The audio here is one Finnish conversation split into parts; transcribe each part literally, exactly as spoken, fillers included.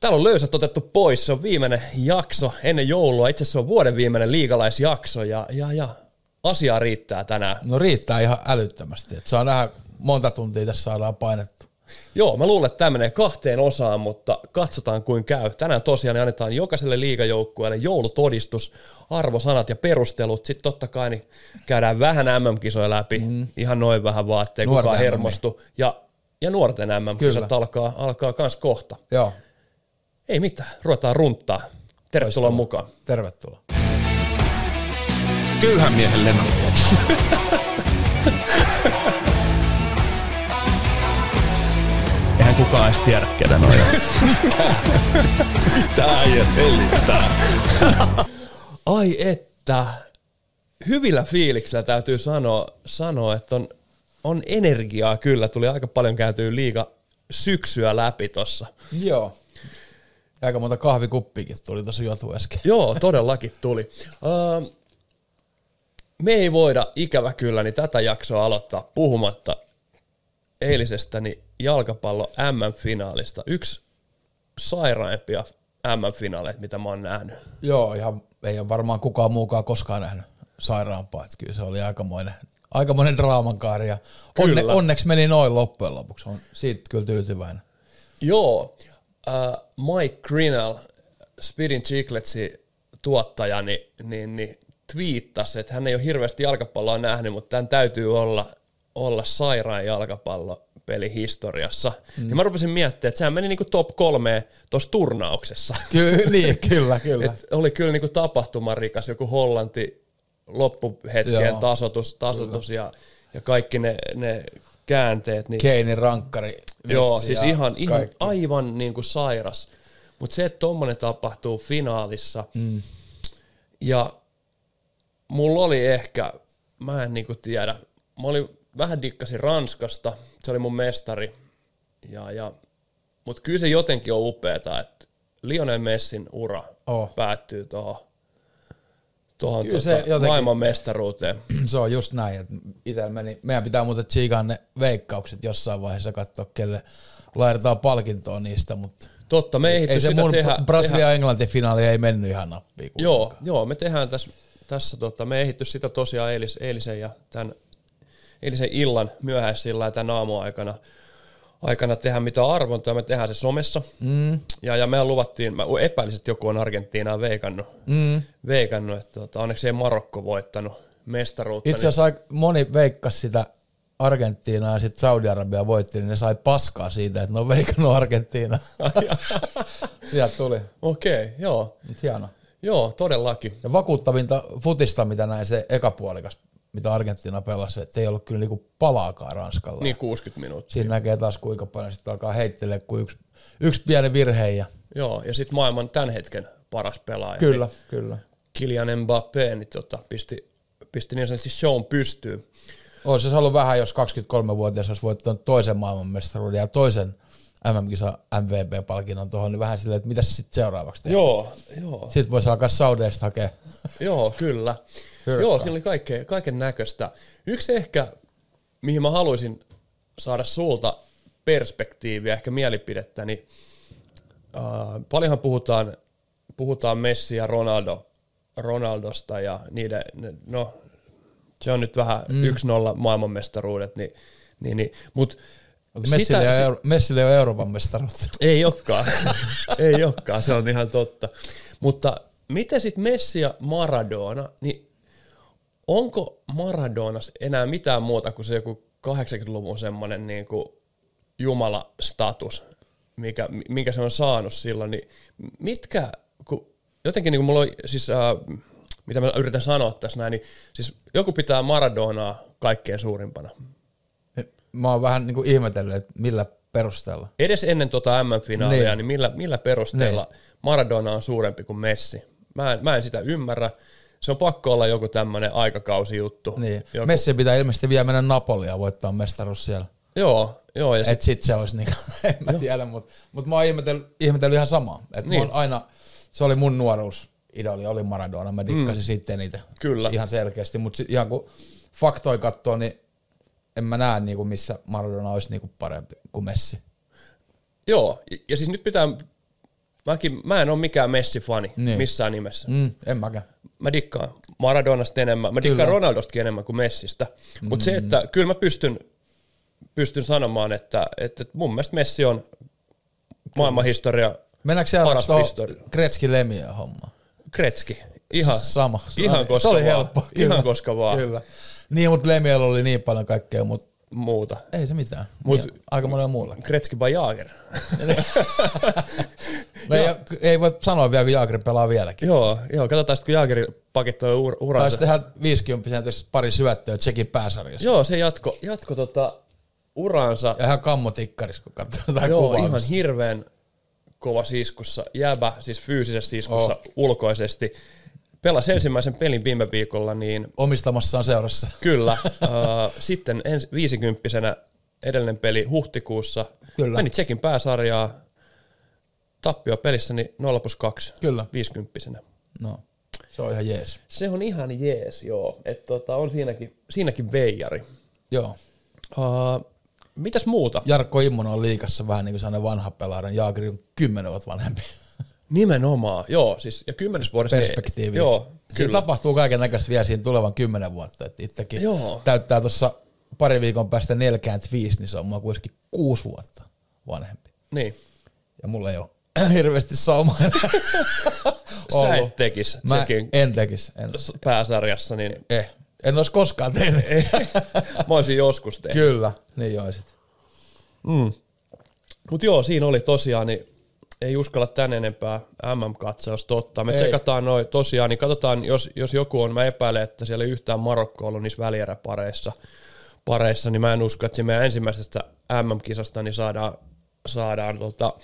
Täällä on löysät otettu pois, se on viimeinen jakso ennen joulua, itse asiassa on vuoden viimeinen liigalaisjakso ja, ja, ja asiaa riittää tänään. No riittää ihan älyttömästi, että saa nähdä monta tuntia tässä saadaan painettu. Joo, mä luulen, että tämä menee kahteen osaan, mutta katsotaan kuin käy. Tänään tosiaan annetaan jokaiselle liigajoukkueelle joulutodistus, arvosanat ja perustelut. Sitten totta kai niin käydään vähän M M-kisoja läpi, mm. ihan noin vähän vaatteja, kukaan hermostu. Ja, ja nuorten M M-kisat alkaa, alkaa kans kohta. Joo. Ei mitään, ruvetaan runttaa. Tervetuloa Toisella. Mukaan. Tervetuloa. Köyhän miehen Lena. Eihän kukaan edes tiedä, ketä noja. Tää ei selittää. Ai että, hyvillä fiiliksillä täytyy sanoa, sanoa että on, on energiaa kyllä. Tuli aika paljon käytyä liiga syksyä läpi tossa. Joo. Aika monta kahvikuppiakin tuli tuossa juotu äsken. Joo, todellakin tuli. Uh, me ei voida ikävä kyllä niin tätä jaksoa aloittaa puhumatta eilisestäni jalkapallo M M-finaalista. Yksi sairaimpia M M-finaaleita, mitä mä oon nähnyt. Joo, ihan ei ole varmaan kukaan muukaan koskaan nähnyt sairaampaa. Että kyllä se oli aikamoinen, aikamoinen draamankaari. Ja onne, onneksi meni noin loppujen lopuksi. On siitä kyllä tyytyväinen. Joo. Uh, Mike Grinnell, Speedin Chicletsin tuottaja, niin, niin, niin twiittasi, että hän ei ole hirveästi jalkapalloa nähnyt, mutta tämän täytyy olla, olla sairaan jalkapallopeli historiassa. Mm. Niin mä rupesin miettimään, että sehän meni niinku top kolmeen tuossa turnauksessa. Kyllä, niin, kyllä, kyllä. Et oli kyllä niinku tapahtumarikas, joku Hollanti loppuhetkeen Joo. tasoitus, tasoitus ja, ja kaikki ne, ne käänteet. Niin Keinin rankkari. Joo, siis ihan, ihan aivan niin kuin sairas. Mutta se, että tommonen tapahtuu finaalissa, mm. ja mulla oli ehkä, mä en niin kuin tiedä, mä olin vähän dikkasin Ranskasta, se oli mun mestari, ja, ja, mutta kyllä se jotenkin on upeeta, että Lionel Messin ura oh. päättyy tuohon tuota maailmanmestaruuteen. Se on just näin, että itse meni, meidän pitää muuten tsiikaan ne veikkaukset jossain vaiheessa katsoa, kelle laitetaan palkintoa niistä, mutta totta, me ei, ei se mun Brasilia-Englanti finaali ei mennyt ihan nappiin. Joo, joo, me tehdään tässä, tässä tota, me ehitty sitä tosiaan eilis, eilisen ja tämän eilisen illan myöhäisillä ja tämän aamuaikana aikana tehdään mitä arvontoja, me tehdään se somessa. Mm. Ja, ja me luvattiin, mä epäilisin, että joku on Argentiinaa veikannut, mm. veikannut että tota, onneksi ei Marokko voittanut mestaruutta. Itse asiassa niin moni veikkasi sitä Argentiinaa ja sitten Saudi-Arabia voitti, niin ne sai paskaa siitä, että ne on veikannut Argentiinaa. Sieltä tuli. Okei, okay, joo. Mut hienoa. Joo, todellakin. Ja vakuuttavinta futista, mitä näin se ekapuolikas, mitä Argentiina pelasi, että ei ollut kyllä niinku palaakaan Ranskalla. Niin kuusikymmentä minuuttia. Siinä näkee taas kuinka paljon sitten alkaa heittelee kuin yksi, yksi pieni virhe. Ja joo, ja sitten maailman tämän hetken paras pelaaja. Kyllä, niin kyllä. Kylian Mbappé niin tota, pisti, pisti niin sanotusti shown pystyyn. Olisi se ollut vähän, jos kaksikymmentäkolmevuotias olisi voittanut toisen maailmanmestaruuden ja toisen M M-kisa M V P-palkinnon tuohon, niin vähän silleen, että mitä se sitten seuraavaksi tehdään. Joo, joo. Sitten voisi alkaa Saudeista hakea. Joo, kyllä. Hyrkkää. Joo, siinä oli kaikkea, kaiken näköistä. Yksi ehkä, mihin mä haluaisin saada sulta perspektiiviä, ehkä mielipidettä, niin äh, paljonhan puhutaan, puhutaan Messi ja Ronaldo, Ronaldosta ja niiden, no se on nyt vähän mm. yksi nolla maailmanmestaruudet, niin, niin, niin mutta Messille ei, Euro- Messille ei ole Euroopan mestaruutta. Ei olekaan, ei olekaan, se on ihan totta. Mutta miten sitten Messi ja Maradona, niin onko Maradonas enää mitään muuta kuin se joku kahdeksankymmentäluvun semmoinen niin kuin jumalastatus, mikä, minkä se on saanut silloin, niin mitkä, kun jotenkin niin kuin mulla on, siis, äh, mitä mä yritän sanoa tässä näin, niin siis joku pitää Maradonaa kaikkein suurimpana. Mä oon vähän niin kuin ihmetellyt, että millä perusteella. Edes ennen tuota M M-finaalia, niin, niin millä, millä perusteella niin Maradona on suurempi kuin Messi? Mä en, mä en sitä ymmärrä. Se on pakko olla joku tämmöinen aikakausijuttu. Niin. Joku. Messi pitää ilmeisesti vielä mennä Napolia ja voittaa mestaruus siellä. Joo. joo ja sit... Että sit se olisi niin kuin, en mä tiedä, mutta mut mä oon ihmetellyt, ihmetellyt ihan samaa. Että niin. aina, se oli mun nuoruusidoli, oli Maradona, mä dikkasin mm. sitten niitä. Kyllä. Ihan selkeästi, mutta ihan kun faktoi kattoo, niin en mä näe, niinku, missä Maradona olisi niinku parempi kuin Messi. Joo, ja siis nyt pitää mäkin, mä en ole mikään Messi-fani niin. missään nimessä. Mm, en mäkään. Mä dikkaan Maradonasta enemmän, mä dikkaan Ronaldostakin enemmän kuin Messistä. Mutta mm. se, että kyllä mä pystyn, pystyn sanomaan, että, että mun mielestä Messi on maailmanhistoria paras historia. Gretzky-Lemien homma? Gretzky. Ihan, sama. Ihan koska se oli vaan. Helppo. Ihan kyllä, koska vaan. Kyllä. Niin, mutta Lemiellä oli niin paljon kaikkea, mutta muuta. Ei se mitään. Mut niin, aika monella muulla. Gretzky by Jágr. no ei, ei voi sanoa vielä, kun Jágr pelaa vieläkin. Joo, joo katsotaan sitten, kun Jágr pakettoi ur- uransa. Tai sitten tehdään viisikymmentä pari syöttöä Tsekin pääsarjassa. Joo, se jatko, jatko tota uransa. Ja ihan kammotikkaris, kun katsoo tätä kuvaa. Joo, ihan hirveän kova iskussa. Jäbä, siis fyysisessä iskussa oh. ulkoisesti. Pelasi ensimmäisen pelin viime viikolla. Niin omistamassaan seurassa. Kyllä. Äh, sitten ens, viisikymppisenä edellinen peli huhtikuussa. Kyllä. Meni Tsekin pääsarjaa. Tappio pelissäni nolla plus kaksi. Kyllä. Viisikymppisenä. No, se on ihan jees. Se on ihan jees, joo. Että tota, on siinäkin, siinäkin veijari. Joo. Äh, mitäs muuta? Jarkko Immonen on liigassa vähän niin kuin sellainen vanha pelaaja. Jágr on kymmenen vuotta vanhempi. Nimenomaan, joo, siis ja kymmenes vuodessa perspektiivi. Joo, siinä tapahtuu kaiken näköistä vielä siinä tulevan kymmenen vuotta, että itsekin joo. täyttää tuossa pari viikon päästä neljäkymmentäviisi, niin se on mua kuitenkin kuusi vuotta vanhempi. Niin. Ja mulla ei ole hirveästi saumaa Sä et tekis. Mä en tekis. En. Pääsarjassa, niin eh. en olisi koskaan tehnyt. Mä olisin joskus tehnyt. Kyllä, niin olisit. Mm. Mut joo, siinä oli tosiaan, niin ei uskalla tän enempää M M-katsausta ottaa. Me ei. Tsekataan noin tosiaan, niin katsotaan, jos, jos joku on, mä epäilen, että siellä ei yhtään Marokko ollut niissä välieräpareissa, pareissa, niin mä en usko, että se meidän ensimmäisestä M M-kisasta niin saadaan, saadaan tota,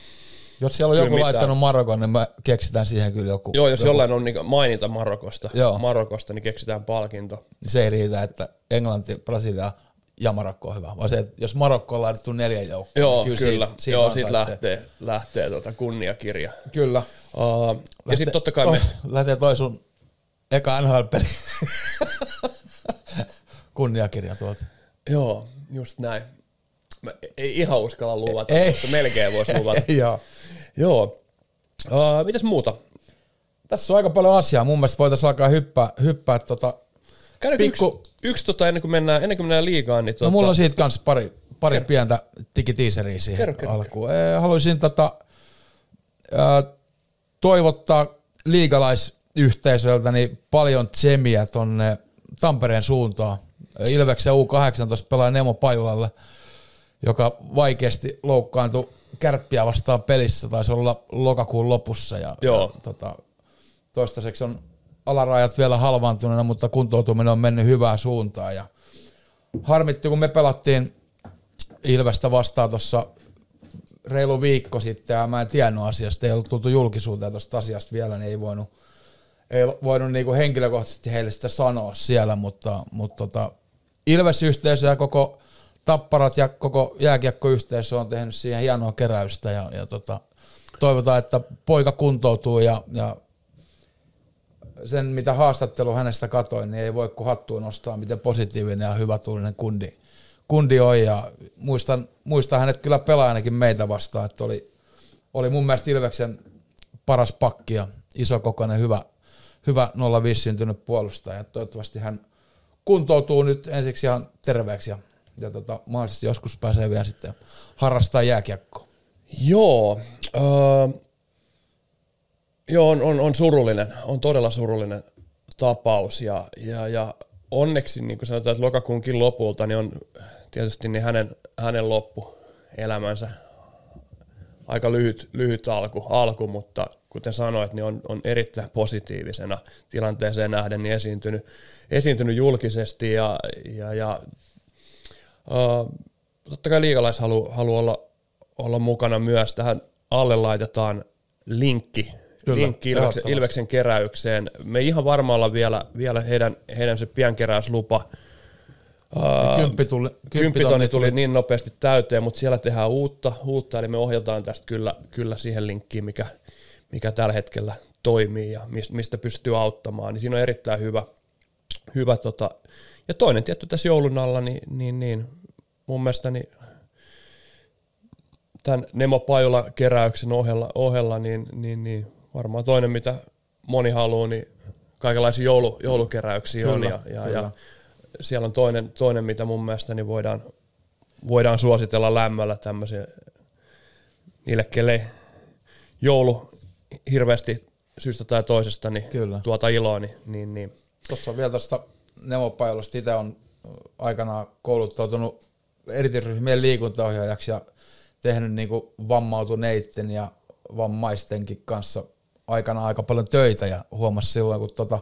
jos siellä on joku mitään. Laittanut Marokon, niin mä keksitään siihen kyllä joku. Joo, jos joku. Jollain on niin maininta Marokosta, Marokosta, niin keksitään palkinto. Se ei riitä, että Englanti, Brasilia ja Marokko on hyvä, vaan se, että jos Marokko on laitettu neljä joukkoa, joo, niin kyllä, kyllä. Siitä, siitä, joo, siitä lähtee, lähtee tuota kunniakirja. Kyllä. Uh, lähtee, ja sitten totta kai toi, me... Lähtee toi sun eka N H L-peli kunniakirja tuolta. Joo, just näin. Mä ei ihan uskalla luvata, ei. Mutta melkein voisi luvata. joo. Joo. Uh, mitäs muuta? Tässä on aika paljon asiaa. Mun mielestä voitaisiin alkaa hyppää, hyppää tota... Pikku... Yksi, yksi tota, ennen kuin mennään, ennen kuin mennään liigaan. Niin, tota... No mulla on siitä kanssa pari, pari Kerk... pientä digitiiseriä siihen Kerk, alkuun. Kerk. Haluaisin tota, ää, toivottaa liigalaisyhteisöltä niin paljon tsemiä tonne Tampereen suuntaan. Ilveksen U kahdeksantoista pelaa Nemo Pajulalle, joka vaikeasti loukkaantui Kärppiä vastaan pelissä. Taisi olla lokakuun lopussa. Ja, ja, tota, toistaiseksi on... alarajat vielä halvaantuneena, mutta kuntoutuminen on mennyt hyvään suuntaan. Ja harmitti, kun me pelattiin Ilvestä vastaan tuossa reilu viikko sitten, ja mä en tiennyt asiasta, ei ollut tultu julkisuuteen tuosta asiasta vielä, niin ei voinut, ei voinut niinku henkilökohtaisesti heille sitä sanoa siellä, mutta, mutta tota, Ilves-yhteisö ja koko Tapparat ja koko jääkiekkoyhteisö on tehnyt siihen hienoa keräystä, ja, ja tota, toivotaan, että poika kuntoutuu, ja, ja sen, mitä haastattelu hänestä katoin, niin ei voi kuin hattua nostaa, miten positiivinen ja hyvätuulinen kundi, kundi on. Ja muistan, muistan hänet kyllä pelaa ainakin meitä vastaan, että oli, oli mun mielestä Ilveksen paras pakki ja isokokoinen, hyvä, hyvä nolla viisi syntynyt puolustaja. Toivottavasti hän kuntoutuu nyt ensiksi ihan terveeksi ja, ja tota, mahdollisesti joskus pääsee vielä sitten harrastaa jääkiekkoa. Joo. Öö. Joo, on, on, on surullinen, on todella surullinen tapaus, ja, ja, ja onneksi, niin kuin sanotaan, että lokakuunkin lopulta, niin on tietysti niin hänen, hänen loppuelämänsä aika lyhyt, lyhyt alku, alku, mutta kuten sanoit, niin on, on erittäin positiivisena tilanteeseen nähden niin esiintynyt, esiintynyt julkisesti, ja, ja, ja äh, totta kai liigalais halu, halu olla, olla mukana myös. Tähän alle laitetaan linkki, linkki Ilveksen, Ilveksen keräykseen. Me ihan varmaan olla vielä, vielä heidän, heidän se pienkeräyslupa. Kymppitonni tuli niin nopeasti täyteen, mutta siellä tehdään uutta, uutta eli me ohjataan tästä kyllä, kyllä siihen linkkiin, mikä, mikä tällä hetkellä toimii ja mistä pystyy auttamaan. Niin siinä on erittäin hyvä. hyvä tota. Ja toinen tietty tässä joulun alla, niin, niin, niin mun mielestä niin tämän Nemo Pajula keräyksen ohella, ohella niin, niin, niin varmaan toinen, mitä moni haluaa, niin kaikenlaisia joulu, joulukeräyksiä kyllä, on. Ja, ja, ja siellä on toinen, toinen mitä mun mielestä niin voidaan, voidaan suositella lämmöllä tämmöisiä niille, kelle joulu hirveästi syystä tai toisesta niin tuota iloa. Niin, niin, niin. Tuossa on vielä tuosta Nemo Pajulasta. Itse on aikanaan kouluttautunut erityisryhmien liikuntaohjaajaksi ja tehnyt niin kuin vammautuneiden ja vammaistenkin kanssa aikana aika paljon töitä ja huomasi silloin, kun tota,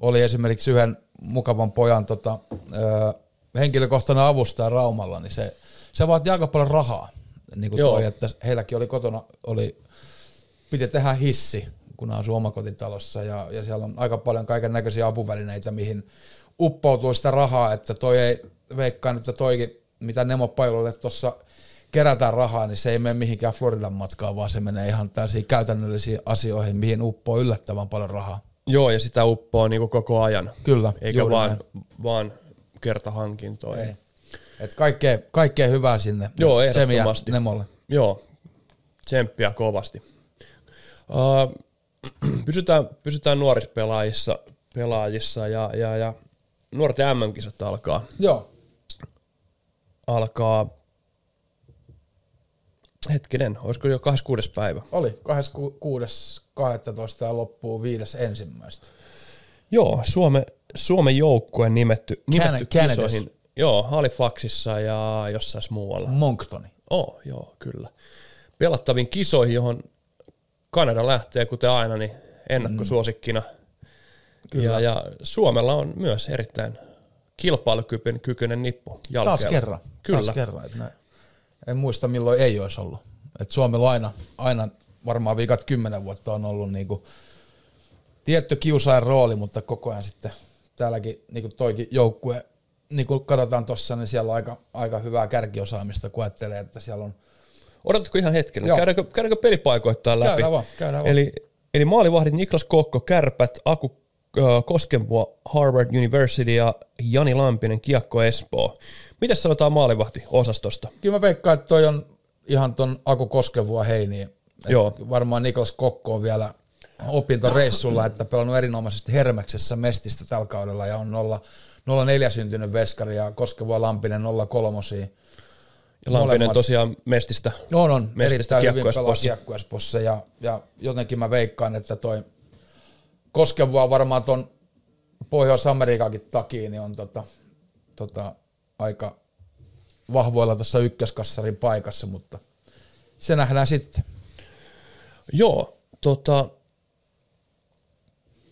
oli esimerkiksi yhden mukavan pojan tota, ö, henkilökohtainen avustaja Raumalla, niin se, se vaati aika paljon rahaa. Niin kuin toi, että heilläkin oli kotona, oli, piti tehdä hissi, kun asui omakotitalossa ja, ja siellä on aika paljon kaiken näköisiä apuvälineitä, mihin uppoutuu sitä rahaa, että toi ei veikkaan, että toikin, mitä Nemo Pajulalle tuossa kerätään rahaa, niin se ei mene mihinkään Floridan matkaan, vaan se menee ihan tällaisiin käytännöllisiin asioihin, mihin uppoo yllättävän paljon rahaa. Joo, ja sitä uppoo niin kuin koko ajan. Kyllä. Eikä vaan, vaan kertahankintoihin. Että kaikkea, kaikkea hyvää sinne. Joo, ehdottomasti. Tsemiä Nemolle. Joo, tsemppiä kovasti. Uh, pysytään, pysytään nuorispelaajissa pelaajissa ja, ja, ja nuorten M M-kisat alkaa. Joo. Alkaa... Hetkinen, olisiko jo kahdeskymmeneskuudes päivä? Oli, kahdeskymmeneskuudes kahdestoista ja loppuu viides ensimmäistä Joo, Suome, Suomen joukkue nimetty, nimetty Can- kisoihin. Canada's. Joo, Halifaxissa ja jossain muualla. Monktoni. Oh, joo, kyllä. Pelattaviin kisoihin, johon Kanada lähtee, kuten aina, niin ennakkosuosikkina. Mm. Kyllä. Ja, ja Suomella on myös erittäin kilpailukykyinen nippu jalkeella. Taas kerran. Kyllä. Taas kerran, että näin. En muista milloin ei olisi ollut. Et Suomella aina, aina varmaan viikat kymmenen vuotta on ollut niinku tietty kiusaajan rooli, mutta koko ajan sitten täälläkin niinku toikin joukkue, niin kun katsotaan tuossa, niin siellä on aika, aika hyvää kärkiosaamista, kun ajattelee, että siellä on... Odotatko ihan hetken? Käydäänkö, käydäänkö pelipaikoittain läpi? Käydään vaan, käydään vaan. Eli, eli maalivahdit Niklas Kokko, Kärpät, Aku Koskenvua, Harvard University ja Jani Lampinen, Kiekko Espoo. Mitäs sanotaan maalivahtiosastosta? Kyllä mä veikkaan, että toi on ihan ton Aku Koskenvua heiniin. Varmaan Niklas Kokko on vielä opintoreissulla, että pelannut erinomaisesti Hermeksessä Mestistä tällä kaudella ja on nolla neljä syntynyt veskari ja Koskenvua Lampinen nolla kolme Ja Lampinen molemmat tosiaan Mestistä. No on, on mestistä erittäin hyvin pelaa Kiekko Espoossa ja, ja jotenkin mä veikkaan, että toi Koskenvua varmaan ton Pohjois-Amerikankin takia niin on tota, tota, aika vahvoilla tuossa ykköskassarin paikassa, mutta se nähdään sitten. Joo, tota,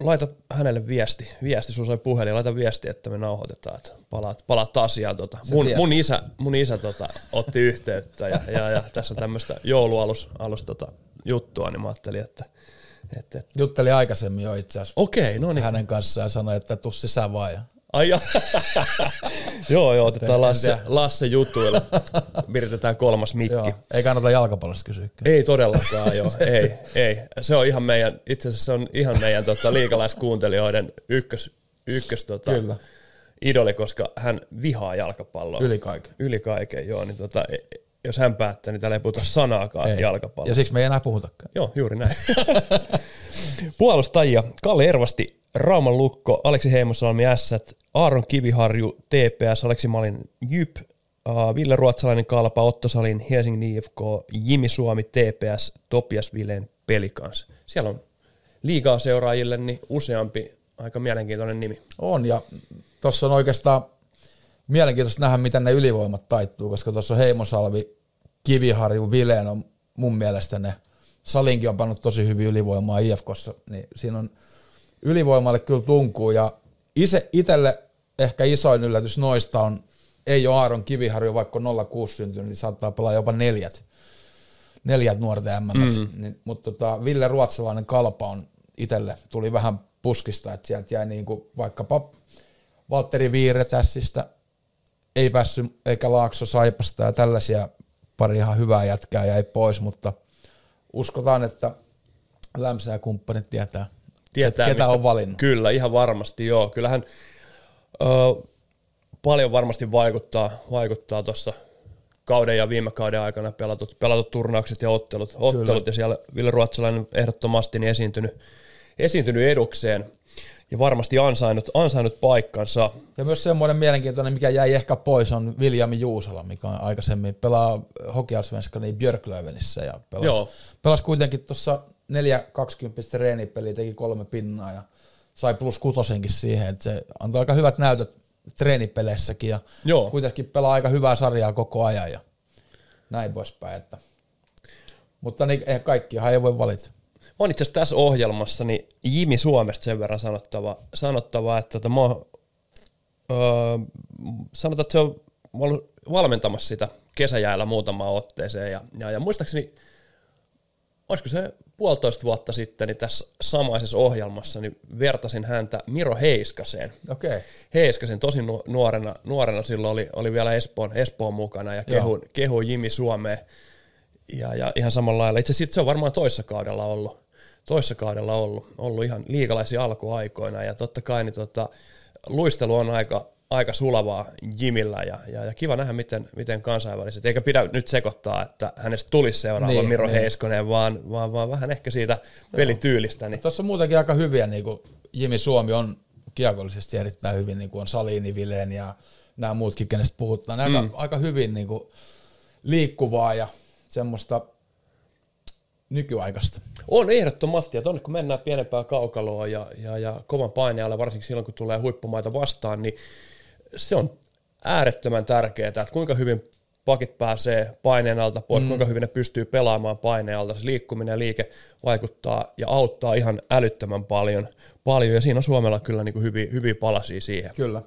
laita hänelle viesti, viesti sun sai puhelin, laita viesti, että me nauhoitetaan, että palaat, palaat asiaan. Tota. Mun, mun isä, mun isä tota, otti yhteyttä ja, ja, ja tässä on tämmöistä joulualus alus, tota, juttua, niin mä ajattelin, että Et, et. Juttelin aikaisemmin jo itse asiassa okay, no niin. hänen kanssaan ja sanoi, että tuu sisään vaan. Ja... Ai jo. joo, joo, otetaan Lasse, Lasse jutuilla. Viritetään kolmas mikki. Joo. Ei kannata jalkapallosta kysyä. Ei todellakaan, joo. ei, ei. Se on ihan meidän, itse asiassa se on ihan meidän tota, liikalaiskuuntelijoiden ykkös, ykkös tota, idoli, koska hän vihaa jalkapalloa. Yli kaiken. Yli kaiken, joo. Niin, tota, jos hän päättää, niin täällä ei puhuta sanaakaan jalkapallosta. Ja siksi me ei enää puhutakaan. Joo, juuri näin. Puolustajia. Kalle Ervasti, Rauman Lukko, Aleksi Heimosalmi, Ässät, Aaron Kiviharju, T P S, Aleksi Malin, Jyp, uh, Ville Ruotsalainen, Kalpa, Otto Salin, Helsingin I F K, Jimi Suomi, T P S, Topias Vilén, Pelikans. Siellä on liigaa seuraajille niin useampi aika mielenkiintoinen nimi. On, ja tuossa on oikeastaan... Mielenkiintoista nähdä, miten ne ylivoimat taittuu, koska tuossa Heimosalvi, Kiviharju, Vilén on mun mielestä ne. Salinkin on pannut tosi hyvin ylivoimaa I F K:ssa, niin siinä on ylivoimalle kyllä tunkuu. Ja itselle ehkä isoin yllätys noista on, ei ole Aaron Kiviharju, vaikka on nolla kuusi syntynyt, niin saattaa pelaa jopa neljät, neljät nuorten M M:t. Mm. Niin, mutta tota, Ville Ruotsalainen Kalpa on itselle, tuli vähän puskista, että sieltä jäi niinku vaikkapa Valtteri Viire tässistä, ei päässyt, eikä Laakso Saipasta ja tällaisia pari ihan hyvää jätkää jäi pois, mutta uskotaan, että Lämsä ja kumppanit tietää, tietää ketä mistä on valinnut. Kyllä, ihan varmasti joo. Kyllähän ö, paljon varmasti vaikuttaa tuossa vaikuttaa kauden ja viime kauden aikana pelatut, pelatut turnaukset ja ottelut, ottelut ja siellä Ville Ruotsalainen ehdottomasti niin esiintynyt, esiintynyt edukseen ja varmasti ansainnut, ansainnut paikkansa. Ja myös semmoinen mielenkiintoinen, mikä jäi ehkä pois, on Viljami Juusala, mikä on aikaisemmin pelaa Hockeyallsvenskanin Björklövenissä ja pelasi, pelasi kuitenkin tuossa neljä kaksikymmentä treenipeliä, teki kolme pinnaa ja sai plus kutosenkin siihen, että se antoi aika hyvät näytöt treenipeleissäkin ja joo, kuitenkin pelaa aika hyvää sarjaa koko ajan ja näin poispäin. Että. Mutta niin, eh, kaikkiahan ei voi valita. On itse asiassa tässä ohjelmassa niin Jimi Suomesta sen verran sanottava, sanottava että, että mä oon, öö, sanotaan, että se on ollut valmentamassa sitä kesäjäällä muutamaan otteeseen ja, ja, ja muistaakseni olisiko se puolitoista vuotta sitten niin tässä samaisessa ohjelmassa niin vertasin häntä Miro Heiskaseen. Okay. Heiskasen tosi nuorena, nuorena silloin oli, oli vielä Espoon, Espoon mukana ja kehuin kehu Jimi Suomeen ja, ja ihan samalla lailla. Itse asiassa se on varmaan toissa kaudella ollut, toissa kaudella ollut, ollut ihan liikalaisia alkuaikoina ja totta kai niin tota, luistelu on aika... aika sulavaa Jimillä ja, ja, ja kiva nähdä, miten, miten kansainväliset, eikä pidä nyt sekoittaa, että hänestä tulisi seuraava niin, Miro niin. Heiskonen, vaan, vaan, vaan vähän ehkä siitä pelityylistä. Niin. Tuossa on muutenkin aika hyviä, niin kuin Jimi Suomi on kiekollisesti erittäin hyvin, niin kuin on Salini, Vilén ja nämä muutkin, kenestä puhutaan, mm. aika, aika hyvin niin kuin liikkuvaa ja semmoista nykyaikaista. On ehdottomasti, ja tuonne kun mennään pienempään kaukaloon ja, ja, ja kovan painealle, varsinkin silloin kun tulee huippumaita vastaan, niin se on äärettömän tärkeää, että kuinka hyvin pakit pääsee paineen alta pois, mm. kuinka hyvin ne pystyy pelaamaan paineen alta. Se liikkuminen ja liike vaikuttaa ja auttaa ihan älyttömän paljon, paljon ja siinä on Suomella kyllä niin kuin hyviä, hyviä palasia siihen. Kyllä.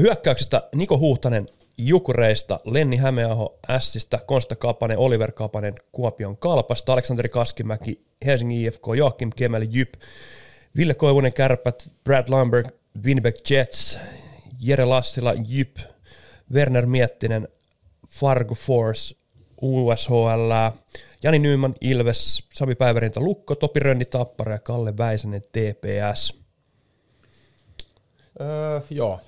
Hyökkäyksestä Niko Huhtanen Jukureista, Lenni Hämeenaho Ässistä, Konsta Kapanen, Oliver Kapanen Kuopion Kalpasta, Aleksanderi Kaskimäki Helsingin I F K, Joakim Kemeli Jyp, Ville Koivunen Kärpät, Brad Lambert Winnipeg Jets, Jere Lassila, Jyp, Werner Miettinen, Fargo Force, U S H L, Jani Nyman, Ilves, Sami Päivärinta, Lukko, Topi Rönni, Tappara ja Kalle Väisänen, T P S. Öö, joo,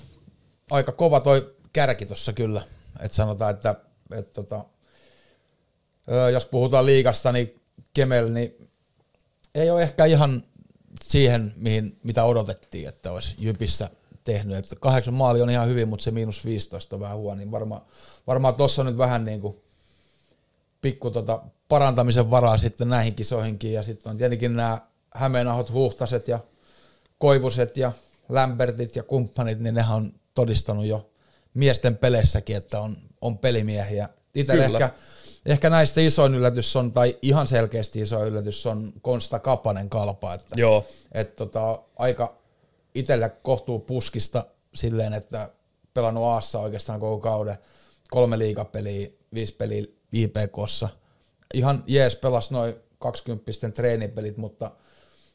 aika kova toi kärki tuossa kyllä. Et sanotaan, että et tota, öö, jos puhutaan liigasta, niin Kemel niin ei ole ehkä ihan siihen, mihin, mitä odotettiin, että olisi Jypissä tehnyt. Että kahdeksan maali on ihan hyvin, mutta se miinus viisitoista on vähän huono, niin varmaan varmaa tuossa nyt vähän niin kuin pikku tota parantamisen varaa sitten näihin kisoihinkin, ja sitten on tietenkin nämä Hämeenahot, Huhtaset ja Koivuset ja Lambertit ja kumppanit, niin nehän on todistanut jo miesten peleissäkin, että on, on pelimiehiä. Itse ehkä, ehkä näistä isoin yllätys on, tai ihan selkeästi iso yllätys on Konsta Kapanen Kalpa, että joo. Et tota, aika itsellä kohtuu puskista silleen, että pelannut Aassa oikeastaan koko kauden, kolme liigapeliä, viisi peliä I P K:ssa. Ihan jees pelasi noin kaksikymppisten treenipelit, mutta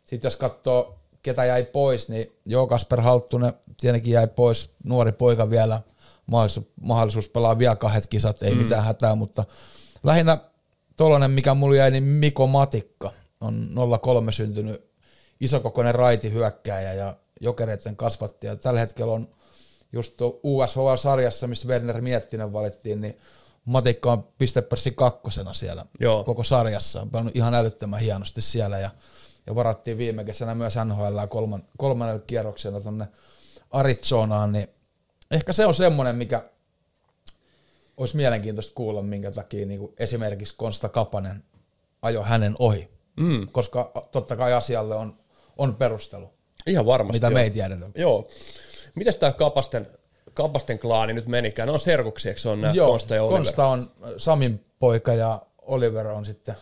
sitten jos katsoo, ketä jäi pois, niin joo, Kasper Halttunen tietenkin jäi pois, nuori poika vielä, mahdollisuus, mahdollisuus pelaa vielä kahdet kisat, ei mm. mitään hätää, mutta lähinnä tollainen, mikä mulla jäi, niin Miko Matikka on nolla kolme syntynyt isokokoinen raitihyökkääjä ja Jokereiden kasvatti, ja tällä hetkellä on just U S H L-sarjassa, missä Werner Miettinen valittiin, niin Matikka on pistepörssi kakkosena siellä joo. koko sarjassa. On pelannut ihan älyttömän hienosti siellä, ja, ja varattiin viime kesänä myös N H L kolman, kolmannella kierroksella tuonne Arizonaan, niin ehkä se on semmoinen, mikä olisi mielenkiintoista kuulla, minkä takia niin esimerkiksi Konsta Kapanen ajoi hänen ohi, mm. koska totta kai asialle on, on perustelu. Ihan varmasti. Mitä me ei tiedetä. Joo. Mitäs tämä Kapasten, Kapasten klaani nyt menikään? Ne on serkuksi, eikö se on nämä Konsta ja Oliver? Konsta on Samin poika ja Oliver on sitten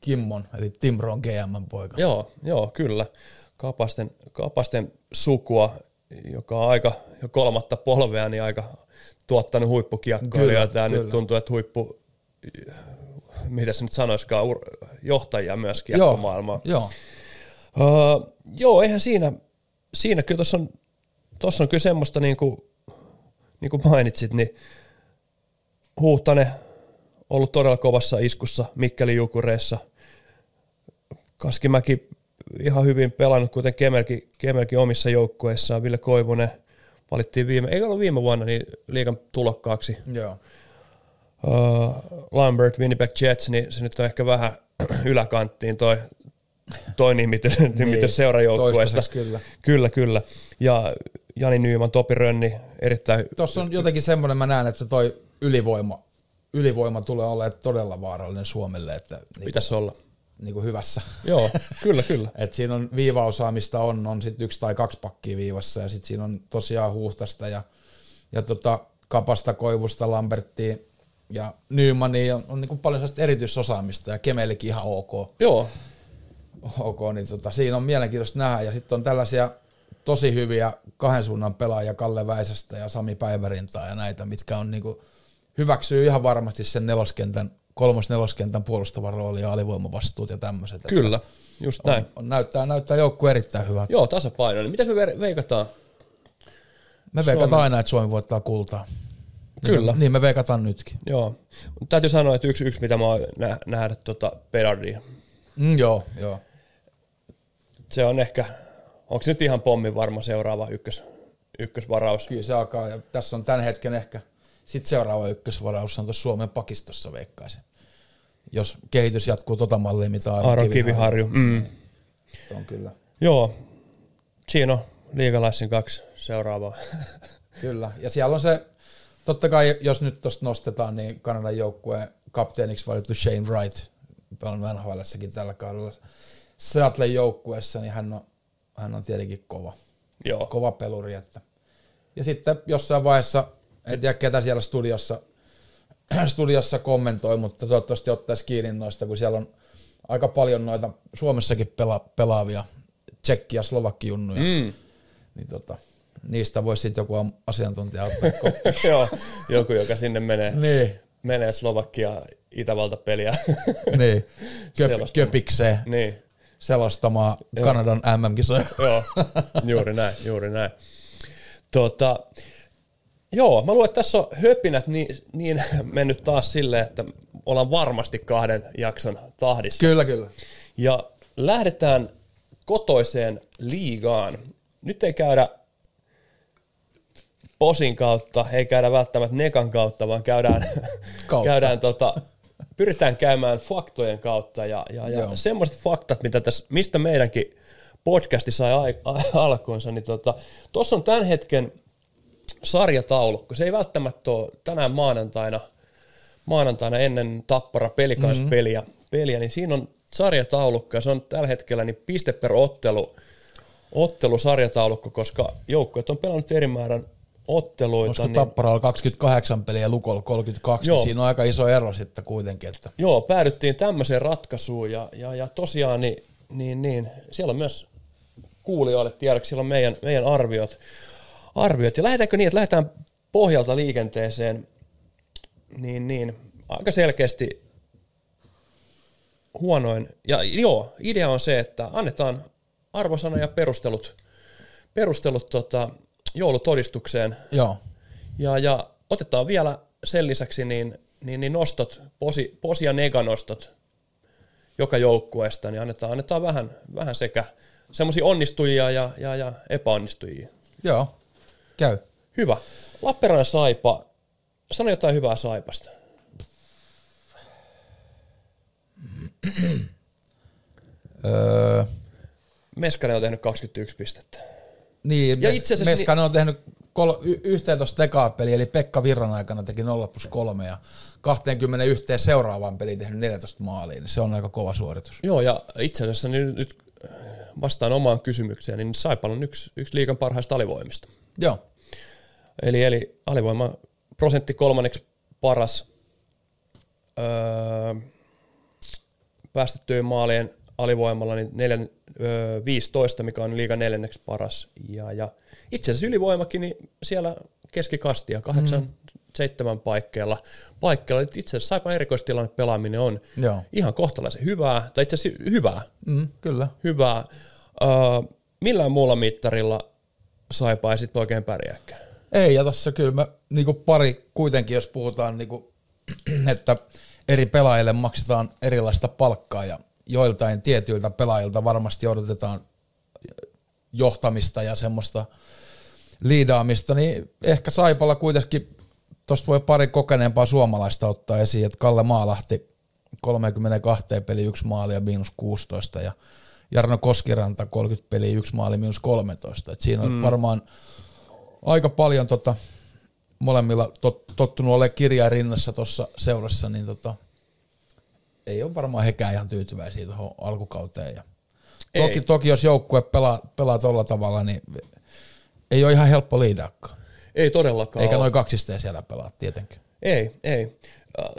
Kimmon, eli Timron G M:n poika. Joo, joo, kyllä. Kapasten, Kapasten sukua, joka on aika jo kolmatta polvea, niin aika tuottanut huippukiekkoilijoita. Ja nyt tuntuu, että huippu, mitä se nyt sanoisikaan, johtajia myös kiekkomaailmaa. Joo, joo. Uh, joo, eihän siinä, siinä kyllä tuossa on, on kyllä semmoista, niin kuin, niin kuin mainitsit, niin Huhtanen ollut todella kovassa iskussa Mikkelin Jukureissa. Kaskimäki ihan hyvin pelannut, kuten Kemelki, Kemelki omissa joukkueissaan. Ville Koivunen valittiin viime, ei ollut viime vuonna, niin liigan tulokkaaksi. Joo. uh, Lambert, Winnipeg Jets, niin se nyt on ehkä vähän yläkanttiin toi, toi nimitys, nimitys seurajoukkueesta. Kyllä. Kyllä, kyllä. Ja Jani Nyman, Topi Rönni, erittäin... Tuossa on jotenkin semmoinen, mä näen, että toi ylivoima, ylivoima tulee olemaan todella vaarallinen Suomelle. Että niin pitäisi kuin, olla. Niin kuin hyvässä. Joo, kyllä, kyllä. Että siinä on viivaosaamista, on, on sitten yksi tai kaksi pakkia viivassa, ja sitten siinä on tosiaan Huhtasta ja, ja tota Kapasta, Koivusta, Lamberttia ja Nymania. On, on niin kuin paljon sellaista erityisosaamista, ja Kemelikin ihan ok. Joo. Ok, niin tota, siinä on mielenkiintoista nähdä, ja sitten on tällaisia... tosi hyviä kahden suunnan pelaajia, Kalle Väisästä ja Sami Päivärintaa ja näitä, mitkä on niinku, hyväksyy ihan varmasti sen neloskentän, kolmos-neloskentän puolustavan rooli ja alivoimavastuut ja tämmöiset. Kyllä, just on, näin. On, näyttää näyttää joukkue erittäin hyvältä. Joo, tasapainoinen. Miten me veikataan? Me veikataan Suomi. Aina, että Suomi voittaa kultaa. Kyllä. Niin, niin me veikataan nytkin. Joo. Täytyy sanoa, että yksi, yksi mitä mä oon nä- nähdä tuota Pedardia. Mm, joo, joo. Se on ehkä... Onko se nyt ihan pommin varma seuraava ykkös, ykkösvaraus? Kyllä se alkaa, ja tässä on tämän hetken ehkä. Sitten seuraava ykkösvaraus on tuossa Suomen pakistossa, veikkaisin. Jos kehitys jatkuu tota mallia, mitä Aaron Kiviharju. Mm. On kyllä. Joo, siinä on liigalaisen kaksi seuraavaa. Kyllä, ja siellä on se, totta kai jos nyt tuosta nostetaan, niin Kanadan joukkueen kapteeniksi valittu Shane Wright, on N H L:ssäkin tällä kaudella Seattlein joukkueessa, niin hän on Hän on tietenkin kova. Joo. Kova peluri. Että. Ja sitten jossain vaiheessa, en tiedä ketä siellä studiossa, studiossa kommentoi, mutta toivottavasti ottaisi kiinni noista, kun siellä on aika paljon noita Suomessakin pela, pelaavia tsekki- ja slovakki-junnuja. Mm. Niin tota, niistä voisi sitten joku asiantuntija ottaa koppi. Joo, joku joka sinne menee, niin. menee Slovakia Itävalta-peliä niin. Köp- köpikseen. Niin. Selostamaan Kanadan M M-kisoja. Joo, juuri näin, juuri näin. Tuota, joo, mä luulen, että tässä on höpinät niin, niin mennyt taas silleen, että ollaan varmasti kahden jakson tahdissa. Kyllä, kyllä. Ja lähdetään kotoiseen liigaan. Nyt ei käydä posin kautta, ei käydä välttämättä nekan kautta, vaan käydään... kautta. käydään tota, pyritään käymään faktojen kautta ja, ja, ja semmoiset faktat, mitä tässä, mistä meidänkin podcasti sai a, a, alkuunsa, niin tuossa tota, on tämän hetken sarjataulukko. Se ei välttämättä ole tänään maanantaina, maanantaina ennen Tappara Pelikaispeliä, mm-hmm. peliä, niin siinä on sarjataulukko ja se on tällä hetkellä niin piste per ottelu, ottelu sarjataulukko, koska joukkueet on pelannut eri määrän otteluita. Koska niin, Tapparalla kaksikymmentäkahdeksan peliä ja Lukolla kolmekymmentäkaksi, joo, niin siinä on aika iso ero sitten kuitenkin. Että. Joo, päädyttiin tämmöiseen ratkaisuun ja, ja, ja tosiaan niin, niin, niin, siellä on myös kuulijoille tiedoksi, siellä on meidän, meidän arviot, arviot. Ja lähdetäänkö niin, että lähdetään pohjalta liikenteeseen, niin, niin aika selkeästi huonoin. Ja joo, idea on se, että annetaan arvosana ja perustelut, perustelut tota, joulutodistukseen. Joo. Ja, ja otetaan vielä sen lisäksi niin, niin, niin nostot, posi, posi ja neganostot joka joukkueesta, niin annetaan, annetaan vähän, vähän sekä semmoisia onnistujia ja, ja, ja epäonnistujia. Joo, käy. Hyvä. Lappeenrannan Saipa, sano jotain hyvää Saipasta. Meskainen on tehnyt kaksikymmentäyksi pistettä. Niin, ja itse asiassa Meskainen niin... on tehnyt kol- y- yksitoista tekaa peliä, eli Pekka Virran aikana teki nolla plus kolme ja kaksikymmentäyksi seuraavaan peliin tehnyt neljätoista maaliin, niin se on aika kova suoritus. Joo, ja itse asiassa niin nyt vastaan omaan kysymykseen, niin Saipal on yksi, yksi liigan parhaista alivoimista. Joo. Eli, eli alivoima prosentti kolmanneksi paras öö, päästettyjen maalien alivoimalla niin neljän, ö, viisitoista, mikä on liigan neljänneksi paras. Ja, ja itse asiassa ylivoimakin niin siellä keskikastia kahdeksan seitsemän mm. paikkeilla. paikkeilla. Itse asiassa Saipan erikoistilanne pelaaminen on Joo. ihan kohtalaisen hyvää, tai itse asiassa hyvää. Mm, kyllä. Hyvää. Ö, millään muulla mittarilla Saipa ei sitten oikein pärjääkään. Ei, ja tässä kyllä mä, niin kuin pari kuitenkin, jos puhutaan, niin kuin, että eri pelaajille maksetaan erilaista palkkaa ja joiltain tietyiltä pelaajilta varmasti odotetaan johtamista ja semmoista liidaamista, niin ehkä Saipalla kuitenkin Tuosta voi pari kokeneempaa suomalaista ottaa esiin, että Kalle Maalahti kolmekymmentäkaksi peli yksi maali ja miinus kuusitoista ja Jarno Koskiranta kolmekymmentä peli yksi maali miinus kolmetoista. Et siinä on mm. varmaan aika paljon tota, molemmilla tot, tottunut olemaan kirjaa rinnassa tuossa seurassa, niin tota, ei ole varmaan hekään ihan tyytyväisiä tuohon alkukauteen. Ja toki, toki jos joukkue pelaa, pelaa tuolla tavalla, niin ei ole ihan helppo liidaakaan. Ei todellakaan. Eikä noin kaksisteen siellä pelaa tietenkin. Ei, ei.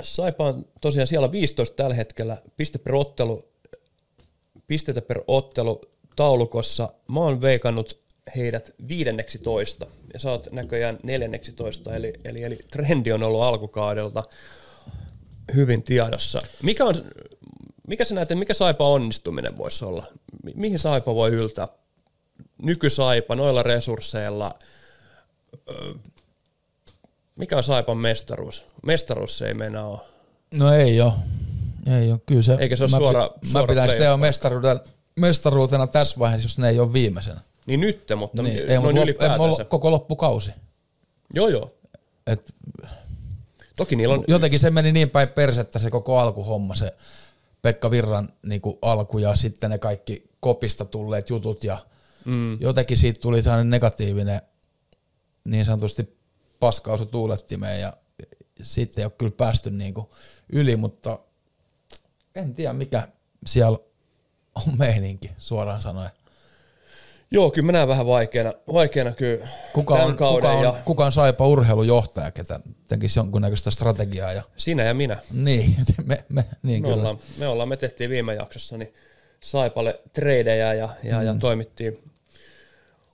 Saipaan tosiaan siellä viisitoista tällä hetkellä piste per ottelu, pistetä per ottelu taulukossa. Mä oon veikannut heidät viidenneksi toista ja sä oot näköjään neljänneksi toista, eli, eli, eli trendi on ollut alkukaudelta hyvin tiedossa. Mikä, on, mikä sä näet, mikä Saipa onnistuminen voisi olla? Mihin Saipa voi yltää? Nykysaipa noilla resursseilla. Mikä on Saipan mestaruus? Mestaruus se ei meinaa ole. No ei ole. Ei ole. Kyllä se, eikä se ole mä suora, pi- suora Mä pidän sitä jo mestaruutena, mestaruutena tässä vaiheessa, jos ne ei ole viimeisenä. Niin nyt, mutta niin, noin ei noin ylipäätänsä. Ei koko loppukausi. Joo joo. Et, Toki niillä on... Jotenkin se meni niin päin persettä se koko alkuhomma, se Pekka Virran niin kuin alku ja sitten ne kaikki kopista tulleet jutut ja mm. jotenkin siitä tuli sellainen negatiivinen niin sanotusti paskausu tuulettimeen ja siitä ei ole kyllä päästy niin kuin yli, mutta en tiedä mikä siellä on meininki suoraan sanoen. Joo, kyllä mä näen vähän vaikeana, vaikeana kyllä kuka tämän on, kauden. Kuka on, ja... kuka on Saipa urheilujohtaja, ketä tekisi jonkunnäköistä strategiaa? Ja... Sinä ja minä. Niin, me, me, niin me, kyllä. Ollaan, me ollaan, me tehtiin viime jaksossa niin Saipalle treidejä ja, ja, mm. ja toimittiin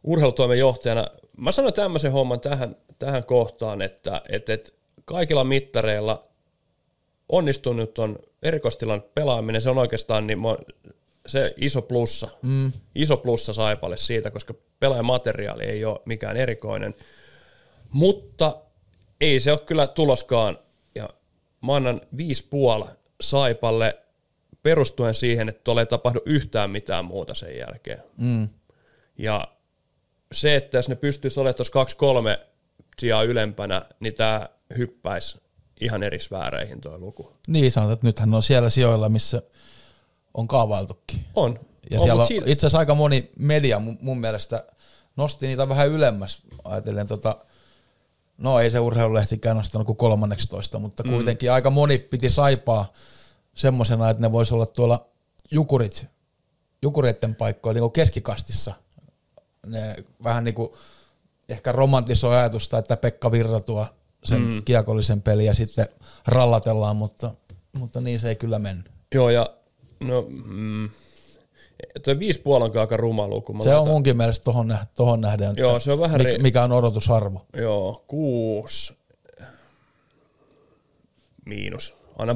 urheilutoimenjohtajana. Mä sanon tämmöisen homman tähän, tähän kohtaan, että et, et kaikilla mittareilla onnistunut on erikoistilan pelaaminen, se on oikeastaan niin... Se iso plussa, mm. iso plussa Saipalle siitä, koska pelaajamateriaali ei ole mikään erikoinen, mutta ei se ole kyllä tuloskaan, ja mä annan viisi puoli Saipalle perustuen siihen, että tuolla ei tapahdu yhtään mitään muuta sen jälkeen, mm. ja se, että jos ne pystyisi olemaan tuossa kaksi kolme sijaa ylempänä, niin tämä hyppäisi ihan eri sfääreihin tuo luku. Niin sanotaan, että nythän on siellä sijoilla, missä on kaavailtukin. On. Ja on, siellä on siinä... itse asiassa aika moni media mun, mun mielestä nosti niitä vähän ylemmäs. Ajatellen, tota, no ei se urheilulehtikään nostanut kuin kolmanneksi toista, mutta mm. kuitenkin aika moni piti Saipaa semmosena, että ne vois olla tuolla jukurit, jukureiden paikkoja niin kuin keskikastissa. Ne vähän niin kuin ehkä romantisoi ajatusta, että Pekka Virra tuo sen mm. kiekollisen pelin ja sitten rallatellaan, mutta, mutta niin se ei kyllä mennyt. Joo, ja no, mm, tuo viisi puoli onkaan aika ruma luku. Se laitan. On munkin mielestä tohon, tohon nähden, joo, se on vähän mikä, re... mikä on odotusarvo. Joo, kuusi miinus. Anna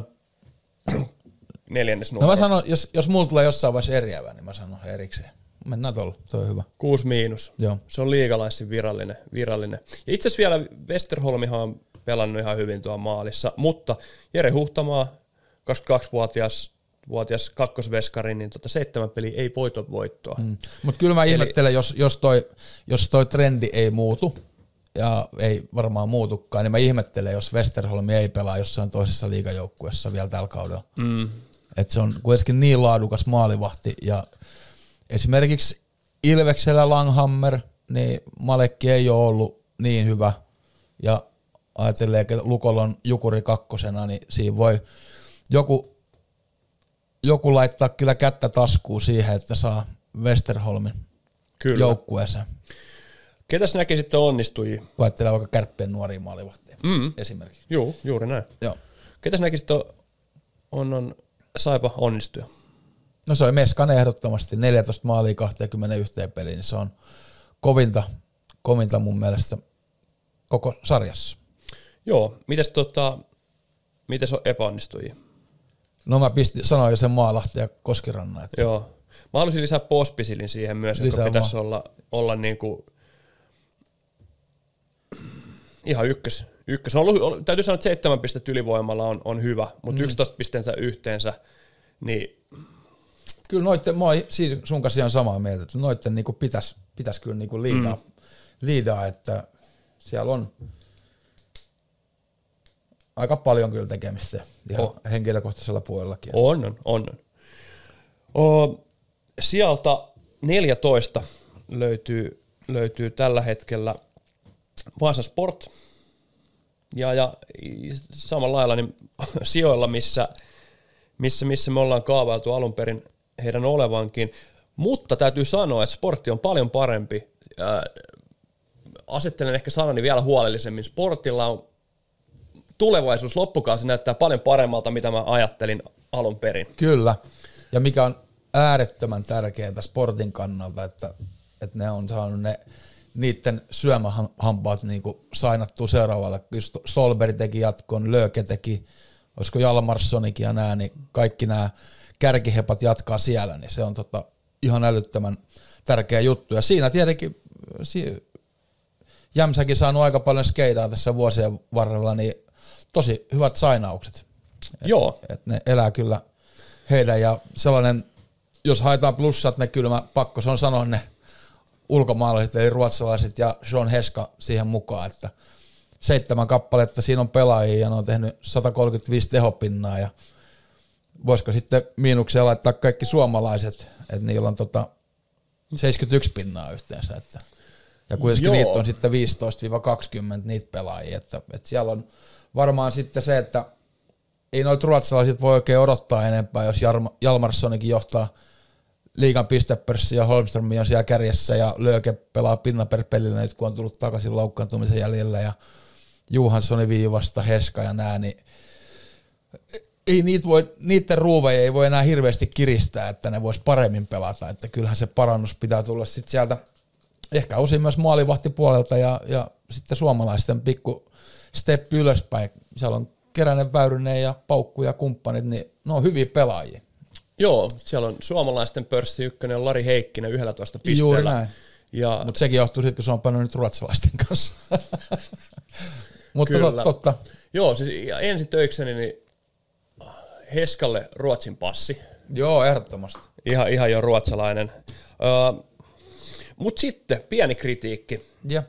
neljännes numero. No mä sanon, jos, jos mulla tulee jossain vaiheessa eriävää, niin mä sanon erikseen. Mennään tuolla, se on hyvä. Kuusi miinus. Joo. Se on liigalaissin virallinen. virallinen. Ja itse asiassa vielä Westerholmihan on pelannut ihan hyvin tuolla maalissa, mutta Jere Huhtamaa, kaksikymmentäkaksivuotias, vuotias kakkosveskari, niin tota seitsemän peliä ei voiton voittoa. Mm. Mutta kyllä mä Eli... ihmettelen, jos, jos, toi, jos toi trendi ei muutu, ja ei varmaan muutukaan, niin mä ihmettelen, jos Westerholm ei pelaa jossain toisessa liigajoukkuessa vielä tällä kaudella. Mm. Että se on kuitenkin niin laadukas maalivahti, ja esimerkiksi Ilveksellä Langhammer, niin Malikki ei ole ollut niin hyvä, ja ajatellaan, että Lukolla on jukuri kakkosena, niin siinä voi joku Joku laittaa kyllä kättä taskuun siihen, että saa Westerholmin kyllä joukkueeseen. Ketäs näki sitten onnistujia? Laittelee vaikka Kärppien nuoria maalivahtia mm. esimerkiksi. Joo, juuri näin. Joo. Ketäs näki sitten on, on Saipa onnistuja? No se on Meskainen ehdottomasti. neljätoista maalia kaksikymmentäyksi peliin. Se on kovinta, kovinta mun mielestä koko sarjassa. Joo. Mites, tota, mites on epäonnistujia? No mä pistin, sanoin jo sen Maalahti ja Koskirannan. Joo. Mä halusin lisää Pospisilin siihen myös, lisää joka pitäisi olla, olla niinku ihan ykkös. ykkös. On ollut, täytyy sanoa, että seitsemän pistettä ylivoimalla on, on hyvä, mutta mm. yksitoista pisteensä yhteensä. Niin... Kyllä noitten, mä oon sun kanssa ihan samaa mieltä, että noitten niinku pitäisi pitäis kyllä niinku liidaa, mm. liidaa, että siellä on aika paljon kyllä tekemistä ihan on. Henkilökohtaisella puolellakin. On, on, on. O, sieltä neljätoista löytyy, löytyy tällä hetkellä Vaasan Sport ja, ja samalla lailla niin, sijoilla, missä, missä, missä me ollaan kaavailtu alun perin heidän olevankin. Mutta täytyy sanoa, että Sportti on paljon parempi. Ää, asettelen ehkä sanani vielä huolellisemmin. Sportilla on tulevaisuus loppukausi näyttää paljon paremmalta, mitä mä ajattelin alun perin. Kyllä. Ja mikä on äärettömän tärkeää Sportin kannalta, että, että ne on saanut ne, niiden syömähampaat niinku sainattua seuraavalle. Stolberg teki jatkon, Lööke teki, olisiko Jalmarssonikin ja nämä, niin kaikki nämä kärkihepat jatkaa siellä, niin se on tota ihan älyttömän tärkeä juttu. Ja siinä tietenkin si- Jämsäkin saanut aika paljon skeitaa tässä vuosien varrella, niin tosi hyvät sainaukset. Et, Joo. Et ne elää kyllä heidän ja sellainen, jos haetaan plussat, ne kylmä pakko, se on sanoa ne ulkomaalaiset, eli ruotsalaiset ja Jean Heska siihen mukaan, että seitsemän kappaletta siinä on pelaajia ja ne on tehnyt sata kolmekymmentäviisi tehopinnaa ja voisiko sitten miinukseen laittaa kaikki suomalaiset, että niillä on tota seitsemänkymmentäyksi pinnaa yhteensä, että ja kuitenkin niitä on sitten viisitoista kaksikymmentä niitä pelaajia, että, että siellä on varmaan sitten se, että ei noita ruotsalaiset voi oikein odottaa enempää, jos Jalmarssonikin johtaa liigan pistepörssiä ja Holmström on siellä kärjessä ja Lööke pelaa pinna per pelillä nyt, kun on tullut takaisin loukkaantumisen jäljellä ja Johanssonin viivasta, Heska ja nää, niin ei niitä voi, niiden ruuveja ei voi enää hirveästi kiristää, että ne vois paremmin pelata, että kyllähän se parannus pitää tulla sitten sieltä ehkä usein myös maalivahtipuolelta ja, ja sitten suomalaisten pikku steppi ylöspäin. Siellä on Keränen, Väyrynen ja Paukku ja kumppanit, niin ne on hyviä pelaajia. Joo, siellä on suomalaisten pörssi ykkönen Lari Heikkinen yksitoista pisteellä. Juuri näin, ja mutta sekin johtuu siitä, kun se on pannut nyt ruotsalaisten kanssa. Mutta kyllä. Totta. Joo, siis ja ensi töikseni niin Heskalle Ruotsin passi. Joo, ehdottomasti. Ihan, ihan jo ruotsalainen. Öö, Mutta sitten pieni kritiikki ja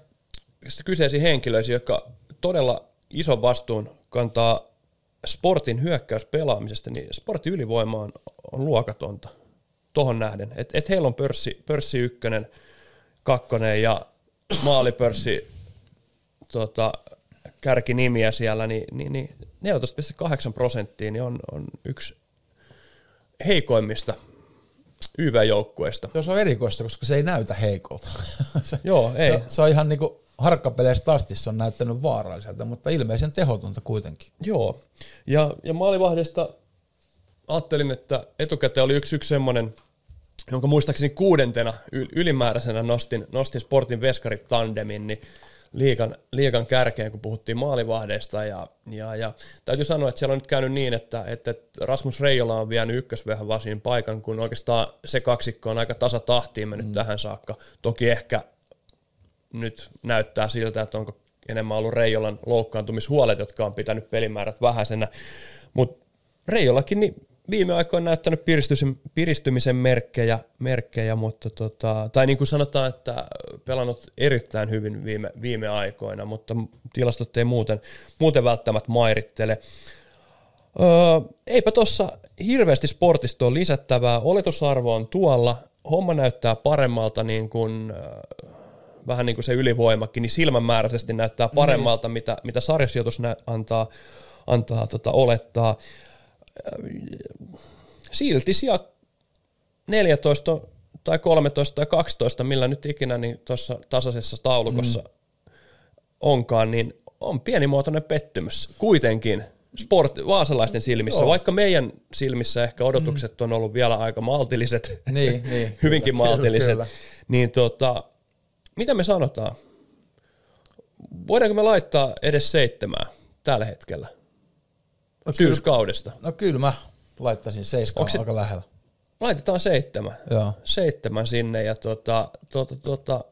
kyseisiin henkilöisiin, jotka todella ison vastuun kantaa Sportin hyökkäyspelaamisesta, niin Sportin ylivoima on, on luokatonta tuohon nähden. Et, et heillä on pörssi, pörssi ykkönen, kakkonen ja maalipörssi tota, kärkinimiä siellä, niin, niin, niin neljätoista pilkku kahdeksan prosenttia niin on, on yksi heikoimmista Y V-joukkueesta. Se on erikoista, koska se ei näytä heikolta. se, Joo, ei. Se, se on ihan niin kuin harkkapeleistä asti se on näyttänyt vaaralliselta, mutta ilmeisen tehotonta kuitenkin. Joo, ja, ja maalivahdesta ajattelin, että etukäteen oli yksi yksi semmoinen, jonka muistaakseni kuudentena ylimääräisenä nostin, nostin Sportin veskarit tandemin, niin liigan, liigan kärkeen, kun puhuttiin maalivahdeista. Ja, ja, ja täytyy sanoa, että siellä on nyt käynyt niin, että, että Rasmus Reijola on vienyt ykkösvehän vasiin paikan, kun oikeastaan se kaksikko on aika tasatahtiin mennyt mm. tähän saakka. Toki ehkä nyt näyttää siltä, että onko enemmän ollut Reijolan loukkaantumishuolet, jotka on pitänyt pelimäärät vähäisenä. Mutta Reijolakin niin viime aikoina on näyttänyt piristymisen, piristymisen merkkejä, merkkejä mutta tota, tai niin kuin sanotaan, että pelannut erittäin hyvin viime, viime aikoina, mutta tilastot ei muuten, muuten välttämättä mairittele. Öö, eipä tuossa hirveästi Sportista ole lisättävää, oletusarvo on tuolla, homma näyttää paremmalta niin kuin, vähän niin kuin se ylivoimakin, niin silmänmääräisesti näyttää paremmalta, mm. mitä, mitä sarjasijoitus nä- antaa, antaa tota, olettaa. Silti sija neljätoista tai kolmetoista tai kaksitoista, millä nyt ikinä niin tuossa tasaisessa taulukossa mm. onkaan, niin on pienimuotoinen pettymys kuitenkin sport, vaasalaisten silmissä, Joo. vaikka meidän silmissä ehkä odotukset mm. on ollut vielä aika maltilliset, niin, niin, hyvinkin kyllä, maltilliset, kyllä. Niin tota, mitä me sanotaan? Voidaanko me laittaa edes seitsemää tällä hetkellä? No syyskaudesta. No kyllä mä laittaisin seiskaan aika lähellä. Laitetaan seitsemän. Joo. Seitsemän sinne ja tuota, tuota, tuota,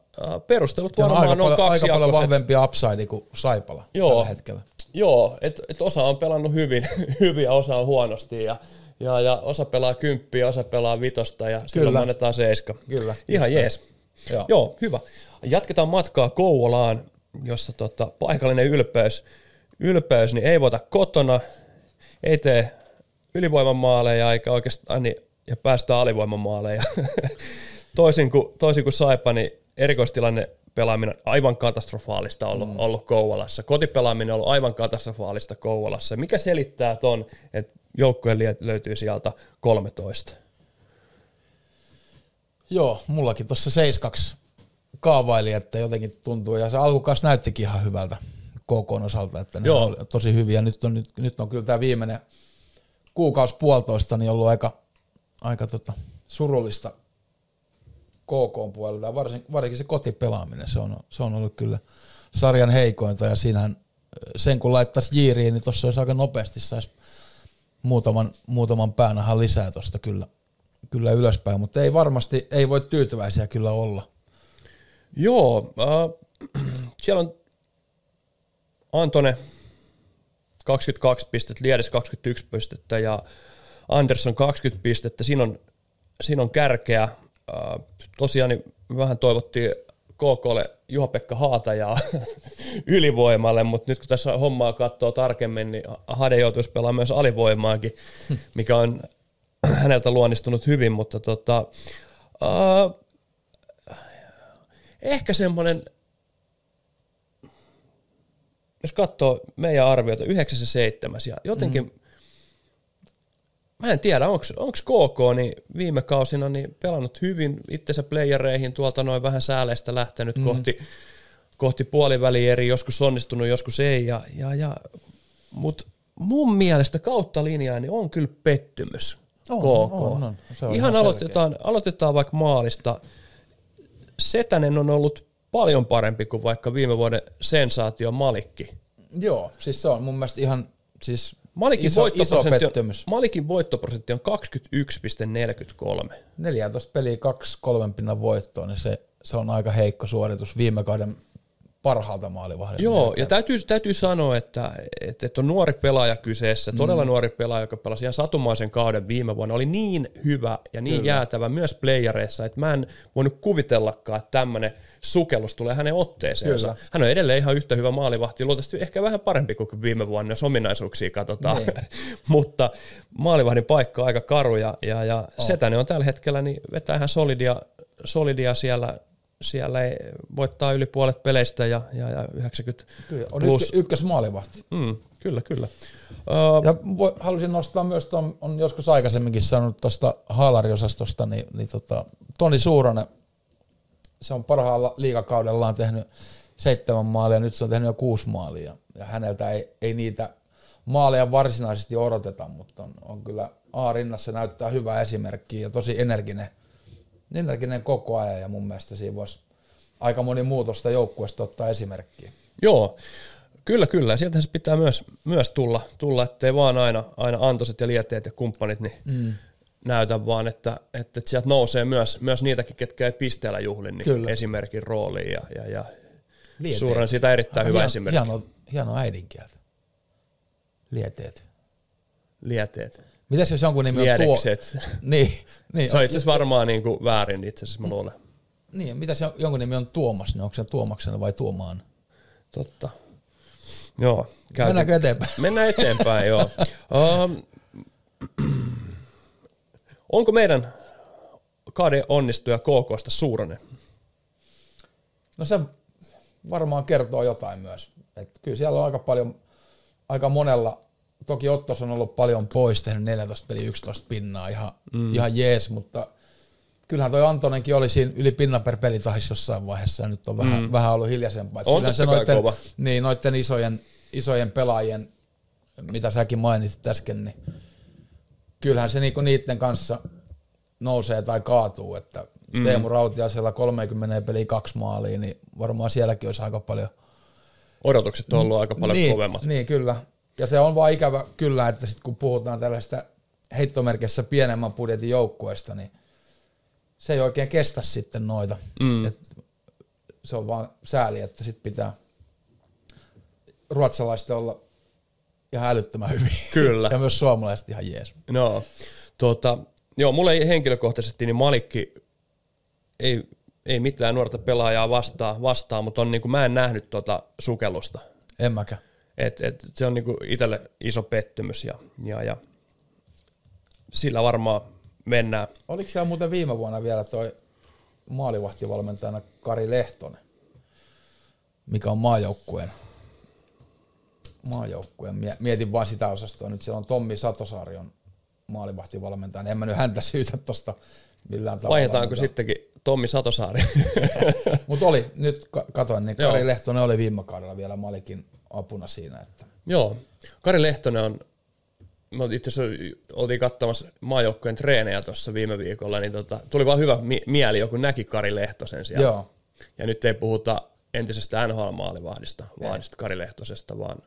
perustelut varmaan on kaksi. Aika paljon vahvempi upside kuin Saipala Joo. tällä hetkellä. Joo, että et osa on pelannut hyvin, hyvin osa on huonosti ja, ja, ja osa pelaa kymppiä, osa pelaa vitosta ja kyllä. Silloin annetaan seiska. Kyllä. Ihan jees. Joo. Joo, hyvä. Jatketaan matkaa Kouvolaan, jossa tota, paikallinen ylpeys ylpeys, niin ei voita kotona, ei tee ylivoimamaaleja eikä oikeastaan, niin, ja päästään alivoimamaaleja. toisin, kuin, toisin kuin Saipa, niin erikoistilanne pelaaminen aivan katastrofaalista ollut, mm. ollut Kouvolassa. Kotipelaaminen on ollut aivan katastrofaalista Kouvolassa. Mikä selittää ton, että joukkueen löytyy sieltä kolmetoista? Joo, mullakin tuossa seitsemän kaksi kaavaili, että jotenkin tuntuu, ja se alkukaus näyttikin ihan hyvältä K K:n osalta, että ne on tosi hyviä. Nyt on, nyt, nyt on kyllä tämä viimeinen kuukausi puolitoista niin ollut aika, aika tota, surullista K K:n puolella, varsinkin, varsinkin se kotipelaaminen, se on, se on ollut kyllä sarjan heikointa, ja siinähän sen kun laittaisi jiiriin, niin tuossa olisi aika nopeasti saisi muutaman, muutaman päänahan lisää tuosta kyllä, kyllä ylöspäin, mutta ei varmasti, ei voi tyytyväisiä kyllä olla. Joo, äh, siellä on Antonen kaksikymmentäkaksi pistettä, Liedes kaksikymmentäyksi pistettä ja Andersson kaksikymmentä pistettä, siinä on, siinä on kärkeä. Tosiaan niin vähän toivottiin K K:lle Juha-Pekka Haatajaa ylivoimalle, mutta nyt kun tässä hommaa katsoo tarkemmin, niin Hade joutuisi pelaamaan myös alivoimaakin, mikä on häneltä luonnistunut hyvin, mutta tota, äh, ehkä semmoinen, jos katsoo meidän arvioita, yhdeksän ja seitsemän, ja jotenkin mm. mä en tiedä, onko K K niin viime kausina niin pelannut hyvin itsensä playereihin, tuolta noin vähän sääleistä lähtenyt mm. kohti, kohti puolivälieriä, joskus onnistunut, joskus ei. Ja, ja, ja. Mutta mun mielestä kautta linjaa niin on kyllä pettymys on, K K. On, on. Ihan, ihan aloitetaan, aloitetaan vaikka maalista. Setänen on ollut paljon parempi kuin vaikka viime vuoden sensaatio Malikki. Joo, siis se on mun mielestä ihan... Siis Malikin, iso, voittoprosentti iso on, Malikin voittoprosentti on kaksikymmentäyksi pilkku neljäkymmentäkolme. neljätoista peliä, kaksi kolmen pinnan voittoa, niin se, se on aika heikko suoritus viime kauden parhaalta maalivahdilta. Joo, ja täytyy, täytyy sanoa, että, että, että on nuori pelaaja kyseessä, todella mm. nuori pelaaja, joka pelasi ihan satumaisen kauden viime vuonna, oli niin hyvä ja niin Kyllä. jäätävä myös playereissa, että mä en voinut kuvitellakaan, että tämmöinen sukellus tulee hänen otteeseensa. Kyllä. Hän on edelleen ihan yhtä hyvä maalivahti, luultavasti ehkä vähän parempi kuin viime vuonna, jos ominaisuuksia katsotaan, mutta maalivahdin paikka on aika karu, ja, ja, ja oh. Setänen on tällä hetkellä, niin vetää ihan solidia, solidia siellä, Siellä ei voittaa yli puolet peleistä ja, ja, ja yhdeksänkymmentä kyllä, on plus. On ykkösmaalivahti. Mm, kyllä, kyllä. Uh, ja voi, halusin nostaa myös, tuon, on joskus aikaisemminkin sanonut tuosta haalariosastosta, niin, niin tota, Toni Suuronen, se on parhaalla liigakaudellaan tehnyt seitsemän maalia, nyt se on tehnyt jo kuusi maalia. Ja häneltä ei, ei niitä maaleja varsinaisesti odoteta, mutta on, on kyllä A-rinnassa näyttää hyvää esimerkkiä ja tosi energinen. Energinen koko ajan, ja mun mielestä siinä voisi aika moni muutosta joukkueesta ottaa esimerkkiä. Joo, kyllä kyllä. Sieltähän se pitää myös, myös tulla, tulla, ettei vaan aina, aina antoiset ja lieteet ja kumppanit niin mm. näytä, vaan että, että sieltä nousee myös, myös niitäkin, ketkä ei pisteellä juhli, niin esimerkin rooliin ja, ja, ja Suuren sitä erittäin ah, hyvä hien, esimerkki. Hieno, hieno äidinkieltä. Lieteet. Lieteet. Mitäs jos jonkun nimi on Liedekset. Tuo... niin, niin, se on itse asiassa varmaan niin kuin väärin itse asiassa, mä luulen. Niin, mitäs jonkun nimi on Tuomas, niin onko se Tuomaksena vai Tuomaan? Totta. Joo. Käytin... Mennäänkö eteenpäin? Mennään eteenpäin, joo. Um, onko meidän kauden onnistuja K K:sta Suuronen? No se varmaan kertoo jotain myös. Et kyllä siellä on aika paljon, aika monella... Toki Ottos on ollut paljon pois, tehnyt neljätoista peliä, yksitoista pinnaa, ihan, mm. ihan jees, mutta kyllähän toi Antonenkin oli siinä yli pinnan per peli tahdissa jossain vaiheessa, ja nyt on vähän, mm. vähän ollut hiljaisempaa. On totta kai noitten, kova. Niin, noitten isojen, isojen pelaajien, mitä säkin mainitsit äsken, niin kyllähän se niinku niiden kanssa nousee tai kaatuu, että mm. Teemu Rautiaisella kolmekymmentä peliä kaksi maalia, niin varmaan sielläkin olisi aika paljon. Odotukset on ollut aika paljon niin, kovemmat. Niin, kyllä. Ja se on vaan ikävä kyllä, että sit kun puhutaan tällaista heittomerkissä pienemmän budjetin joukkueesta, niin se ei oikein kestä sitten noita. Mm. Et se on vaan sääli, että sit pitää ruotsalaisten olla ihan älyttömän hyviä. Kyllä. Ja myös suomalaiset ihan jees. No, tuota, joo, mulle ei henkilökohtaisesti, niin Malikki ei, ei mitään nuorta pelaajaa vastaa, vastaa mutta on, niin kuin, mä en nähnyt tuota sukellusta. En mäkään. Et, et se on niinku itselle iso pettymys ja, ja, ja sillä varmaan mennään. Oliko siellä muuten viime vuonna vielä toi maalivahtivalmentajana Kari Lehtonen, mikä on maajoukkueen. maajoukkueen. Mietin vaan sitä osastoa. Nyt siellä on Tommi Satosaari on maalivahtivalmentaja. En mä nyt häntä syytä tuosta millään tavalla. Vaihdetaanko mutta... sittenkin Tommi Satosaari? Mutta oli, nyt katoin, niin Kari Joo. Lehtonen oli viime kaudella vielä Malikin apuna siinä. Että... Joo, Kari Lehtonen on, mä itse asiassa oltiin katsomassa maajoukkueen treenejä tuossa viime viikolla, niin tota, tuli vaan hyvä mie- mieli, joku näki Kari Lehtosen siellä. Joo. Ja nyt ei puhuta entisestä N H L-maalivahdista, vahdista Kari Lehtosesta, vaan,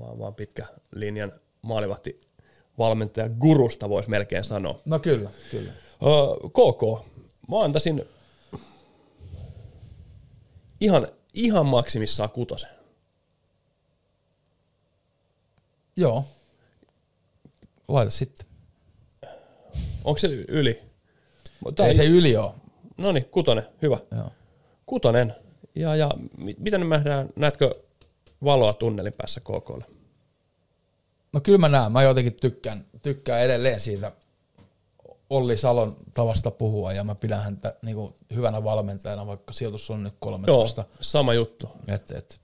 vaan, vaan pitkä linjan maalivahti valmentaja gurusta voisi melkein sanoa. No kyllä, kyllä. Öö, K K, mä antaisin ihan, ihan maksimissaan kutosen. Joo. Laita sitten. Onko se yli? Tai... Ei se yli ole. Noniin, kutonen, hyvä. Joo. Kutonen. Ja, ja miten me nähdään, näetkö valoa tunnelin päässä K K:lle? No kyllä mä näen, mä jotenkin tykkään, tykkään edelleen siitä Olli Salon tavasta puhua ja mä pidän häntä niin kuin hyvänä valmentajana, vaikka sijoitus on nyt kolmetoista. Joo, sama juttu. Et, et.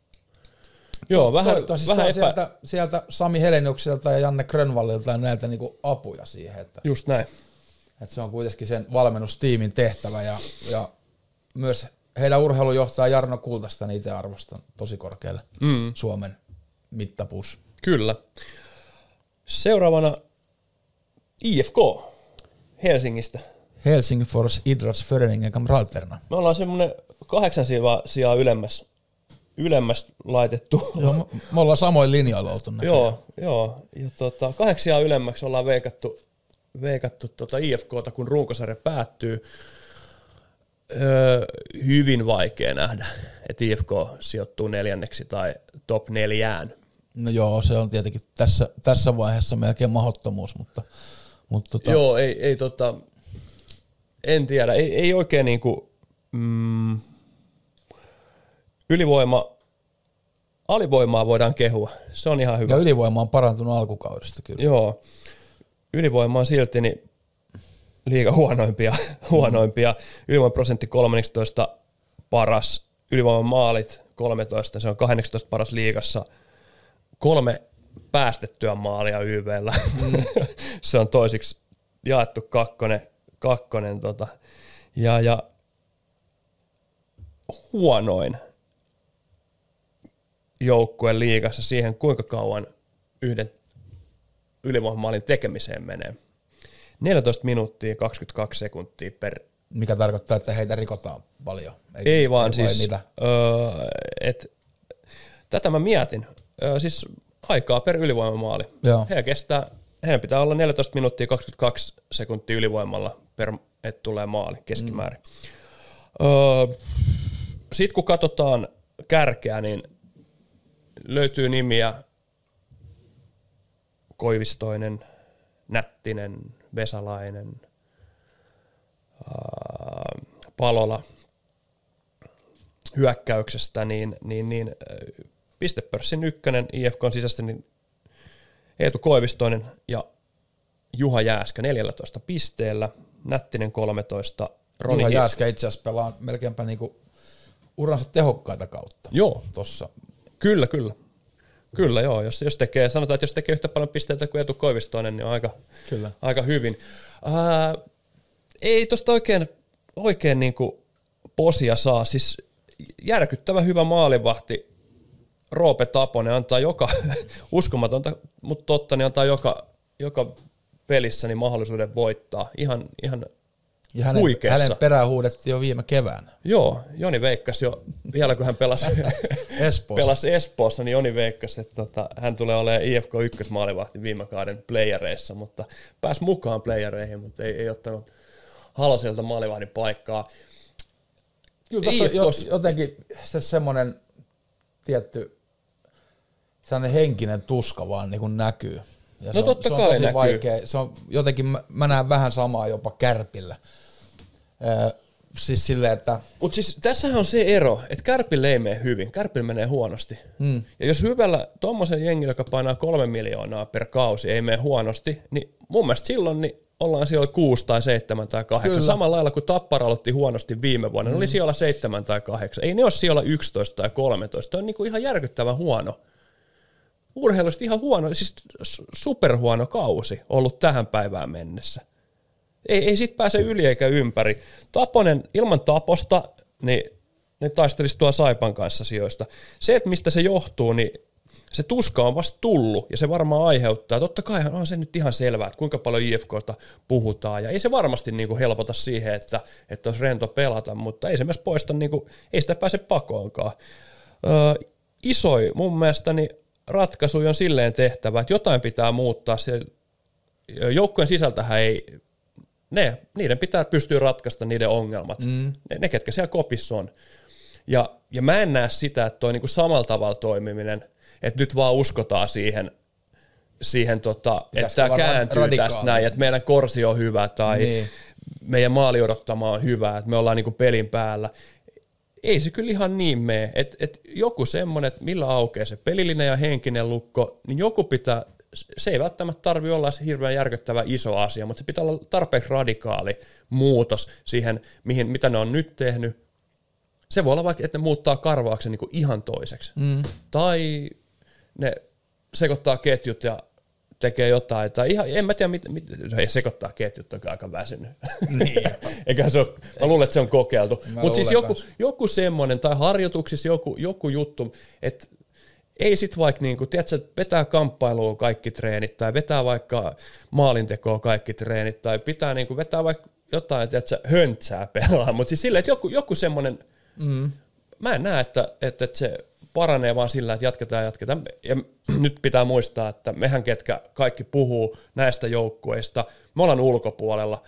Joo, vähän, vähän epä... Sieltä, sieltä Sami Heleniukselta ja Janne Grönvallilta ja näiltä niin kuin apuja siihen. Että, just näin. Että se on kuitenkin sen valmennustiimin tehtävä ja, ja myös heidän urheilujohtaja Jarno Kultasta niin itse arvostan tosi korkealle mm. Suomen mittapuus. Kyllä. Seuraavana I F K Helsingistä. Helsingfors Idrottsföreningen kamraterna. Me ollaan semmoinen kahdeksan sijaa ylemmäs, ylemmäs laitettu. Joo, me ollaan samoin linjoilla oltu näköjään. Joo, joo. Ja tota, kahdeksan sijaa ylemmäksi ollaan veikattu, veikattu tota I F K:ta, kun runkosarja päättyy. Öö, hyvin vaikea nähdä, että I F K sijoittuu neljänneksi tai top neljään. No joo, se on tietenkin tässä, tässä vaiheessa melkein mahdottomuus, mutta... mutta tota. Joo, ei, ei tota, en tiedä, ei, ei oikein niinku, mm, ylivoima, alivoimaa voidaan kehua, se on ihan hyvä. Ja ylivoima on parantunut alkukaudesta kyllä. Joo, ylivoima on silti niin liiga huonoimpia, huonoimpia. Ylivoiman prosentti kolmetoista paras, ylivoiman maalit kolmetoista, se on kahdeksantoista paras liigassa. Kolme päästettyä maalia Y V:llä. Mm. Se on toisiksi jaettu kakkonen. kakkonen tota. ja, ja huonoin joukkue liigassa siihen, kuinka kauan yhden ylivoimamaalin tekemiseen menee. neljätoista minuuttia kaksikymmentäkaksi sekuntia per... Mikä tarkoittaa, että heitä rikotaan paljon. Eikä ei vaan siis... Öö, et, tätä mä mietin. Öö, siis... Aikaa per ylivoimamaali. He kestää, heidän pitää olla neljätoista minuuttia kaksikymmentäkaksi sekuntia ylivoimalla per, että tulee maali keskimäärin. Mm. Öö, Sitten kun katsotaan kärkeä, niin löytyy nimiä Koivistoinen, Nättinen, Vesalainen, öö, Palola hyökkäyksestä, niin... niin, niin Pistepörssin ykkönen I F K:n sisässä niin Eetu Koivistoinen ja Juha Jääskä neljätoista pisteellä, Nättinen kolmetoista. Roni Juha Jääskä itse asiassa pelaa melkeinpä niinku uransa tehokkaita kautta. Joo, tossa. Kyllä, kyllä. Kyllä joo, jos, jos tekee, sanotaan, että jos tekee yhtä paljon pisteitä kuin Eetu Koivistoinen, niin on aika, kyllä. aika hyvin. Ää, ei tosta oikein, oikein niinku posia saa, siis järkyttävän hyvä maalivahti. Roope Taponen antaa joka, uskomatonta, mutta totta, niin antaa joka, joka pelissä niin mahdollisuuden voittaa. Ihan, ihan ja hänen, huikeassa. Hänen perään huudettiin jo viime keväänä. Joo, Joni veikkasi jo, vielä kun hän pelasi Espoossa. pelasi Espoossa, niin Joni veikkasi, että tota, hän tulee olemaan I F K ykkösmaalivahti viime kauden playereissa, mutta pääsi mukaan playereihin, mutta ei, ei ottanut Haloselta maalivahdin paikkaa. Kyllä tässä I F K... on jotenkin se semmoinen tietty... Sellainen henkinen tuska vaan niin kuin näkyy. Ja no se on, totta se on kai tosi näkyy. Vaikea. Se on jotenkin, mä näen vähän samaa jopa Kärpillä. siis silleen, että... Mutta siis tässähän on se ero, että Kärpillä ei mene hyvin, Kärpillä menee huonosti. Mm. Ja jos hyvällä tommosen jengillä, joka painaa kolme miljoonaa per kausi, ei mene huonosti, niin mun mielestä silloin niin ollaan siellä kuusi tai seitsemän tai kahdeksan. Kyllä. Samalla lailla kuin Tappara aloitti huonosti viime vuonna, mm. ne oli siellä seitsemän tai kahdeksan. Ei ne ole siellä yksitoista tai kolmetoista, on niinku ihan järkyttävän huono. Urheilusta ihan huono, siis superhuono kausi ollut tähän päivään mennessä. Ei, ei siitä pääse yli eikä ympäri. Taponen ilman Taposta, niin ne taistelisi tuo Saipan kanssa sijoista. Se, että mistä se johtuu, niin se tuska on vasta tullut ja se varmaan aiheuttaa. Totta kai on se nyt ihan selvää, että kuinka paljon I F K:sta puhutaan. Ja ei se varmasti niin kuin helpota siihen, että, että olisi rento pelata, mutta ei se myös poista, niin kuin, ei sitä pääse pakoonkaan. Öö, isoi mun mielestäni ratkaisuja on silleen tehtävä, että jotain pitää muuttaa. Joukkojen sisältähän ei... Ne, niiden pitää pystyä ratkaista niiden ongelmat, mm. ne, ne ketkä siellä kopissa on. Ja, ja mä en näe sitä, että toi niinku samalla tavalla toimiminen, että nyt vaan uskotaan siihen, siihen tota, että tämä kääntyy tästä näin, että meidän korsi on hyvä tai niin. meidän maali odottama on hyvä, että me ollaan niinku pelin päällä. Ei se kyllä ihan niin mene, että et joku semmoinen, että millä aukeaa se pelillinen ja henkinen lukko, niin joku pitää... Se ei välttämättä tarvitse olla se hirveän järkyttävä iso asia, mutta se pitää olla tarpeeksi radikaali muutos siihen, mihin, mitä ne on nyt tehnyt. Se voi olla vaikka, että ne muuttaa karvauksen niin kuin ihan toiseksi. Mm. Tai ne sekoittaa ketjut ja tekee jotain. Tai ihan, en mä tiedä, mit, mit, ei sekoittaa ketjut, on aika väsynyt. Niin. Eiköhän se ole, mä luulen, että se on kokeiltu. Mutta siis joku, joku semmoinen, tai harjoituksissa joku, joku juttu, että... Ei sit vaikka niinku, tiedätkö, vetää kamppailuun kaikki treenit tai vetää vaikka maalintekoa kaikki treenit tai pitää niinku vetää vaikka jotain, tiedätkö, höntsää pelaa, mutta siis silleen, että joku, joku semmoinen, mm. mä en näe, että, että, että se paranee vaan sillä, että jatketaan, jatketaan. Ja nyt pitää muistaa, että mehän ketkä kaikki puhuu näistä joukkueista, me ollaan ulkopuolella.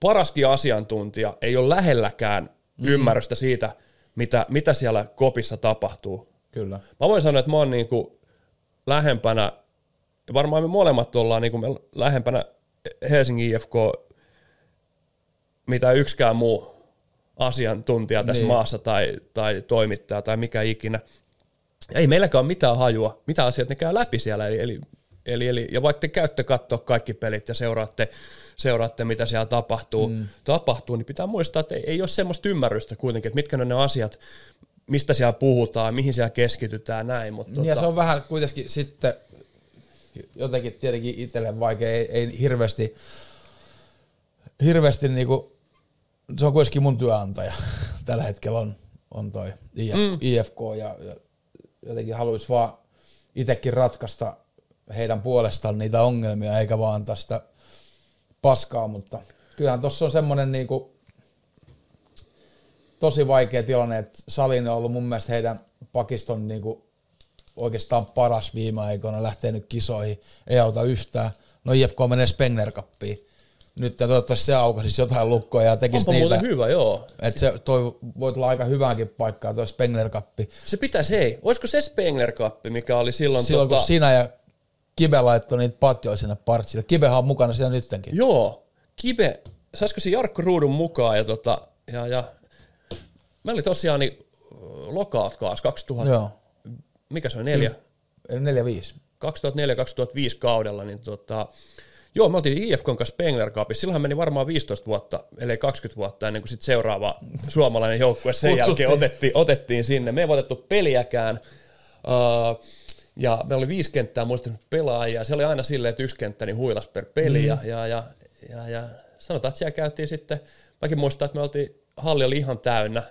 Paraskin asiantuntija ei ole lähelläkään mm. ymmärrystä siitä, mitä, mitä siellä kopissa tapahtuu. Kyllä. Mä voin sanoa, että mä oon niinku lähempänä, varmaan me molemmat ollaan niinku me lähempänä Helsingin I F K, mitä yksikään muu asiantuntija tässä niin. maassa tai, tai toimittaja tai mikä ikinä. Ei meilläkään ole mitään hajua, mitä asiat ne käy läpi siellä. Eli, eli, eli, ja vaikka te käytte katsoa kaikki pelit ja seuraatte, seuraatte mitä siellä tapahtuu, mm. tapahtuu, niin pitää muistaa, että ei, ei ole semmoista ymmärrystä kuitenkin, että mitkä ne, ne asiat, mistä siellä puhutaan, mihin siellä keskitytään, näin. Mutta ja tota... se on vähän kuitenkin sitten jotenkin tietenkin itselle vaikea, ei, ei hirveästi, hirveästi niinku, se on kuitenkin mun työantaja tällä hetkellä on, on toi I F, mm. I F K ja, ja jotenkin haluaisi vaan itsekin ratkaista heidän puolestaan niitä ongelmia eikä vaan antaa sitä paskaa, mutta kyllähän tossa on semmonen niinku tosi vaikea tilanne, että Salin on ollut mun mielestä heidän pakiston niin kuin oikeastaan paras viime aikoina, lähtee nyt kisoihin, ei auta yhtään. No I F K menee Spengler-kappiin. Nyt toivottavasti se aukaisisi jotain lukkoa ja tekisi onpa niitä. Onpa hyvä, joo. Että se toi, voi tulla aika hyväänkin paikkaa toi Spengler-kappi. Se pitäisi, hei. Olisiko se Spengler-kappi, mikä oli silloin? Silloin tuota... kun sinä ja Kibe laittoi niitä patjoja sinne partsille. Kibehan on mukana siinä nyttenkin. Joo. Kibe, saisiko se Jarkko Ruudun mukaan ja tota... Ja, ja... Mä olin tosiaan niin lokaat kaas kaksituhatta, joo. Mikä se oli, neljä? Neljä, viisi. kaksituhattaneljä kaksituhattaviisi kaudella, niin tota, joo, me oltiin I F K:n kanssa Spengler Cupissa, silloin meni varmaan viisitoista vuotta, eli kaksikymmentä vuotta ennen kuin sit seuraava suomalainen joukkue sen jälkeen otettiin, otettiin sinne. Me ei voitettu peliäkään, uh, ja meillä oli viisi kenttää muistin pelaajia, se oli aina silleen, että yksi kenttä niin huilas per peli, mm. ja, ja, ja, ja, ja sanotaan, että siellä käytiin sitten, mäkin muistan, että me oltiin, halli oli ihan täynnä,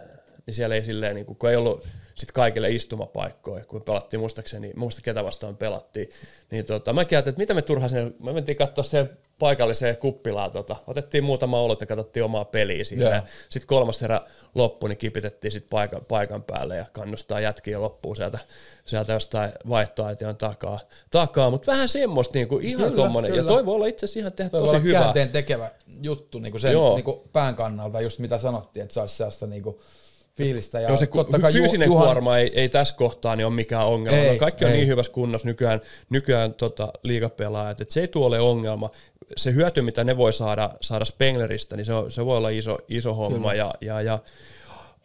niin siellä ei silleen, niin kun ei ollut sit kaikille istumapaikkoja, kun pelattiin muistaakseni, muista ketä vastaan pelattiin, niin tota, mäkin ajattelin, että mitä me turhaan sinne, me mentiin katsoa siihen paikalliseen kuppilaan, tota, otettiin muutama olot ja katsottiin omaa peliä siinä, sitten kolmas herä loppu, niin kipitettiin sit paikan, paikan päälle ja kannustaa jätkiä loppuun sieltä, sieltä jostain vaihtoaition takaa, takaa. Mutta vähän semmoista, niin kuin ihan kyllä, tommonen, kyllä. Ja toi voi olla itse asiassa ihan tehdä toi tosi hyvä. Käänteen tekevä juttu, niin kuin sen niin kuin pään kannalta, just mitä sanottiin, että saisi sellaista niin kuin fiilistä. Ja no se fyysinen Juhan... kuorma ei, ei tässä kohtaa niin ole mikään ongelma. Ei, no kaikki ei. On niin hyvässä kunnossa nykyään, nykyään tota, liigapelaajat, että se ei tule ole ongelma. se hyöty, mitä ne voi saada, saada Spengleristä, niin se, on, se voi olla iso, iso homma. Ja, ja, ja,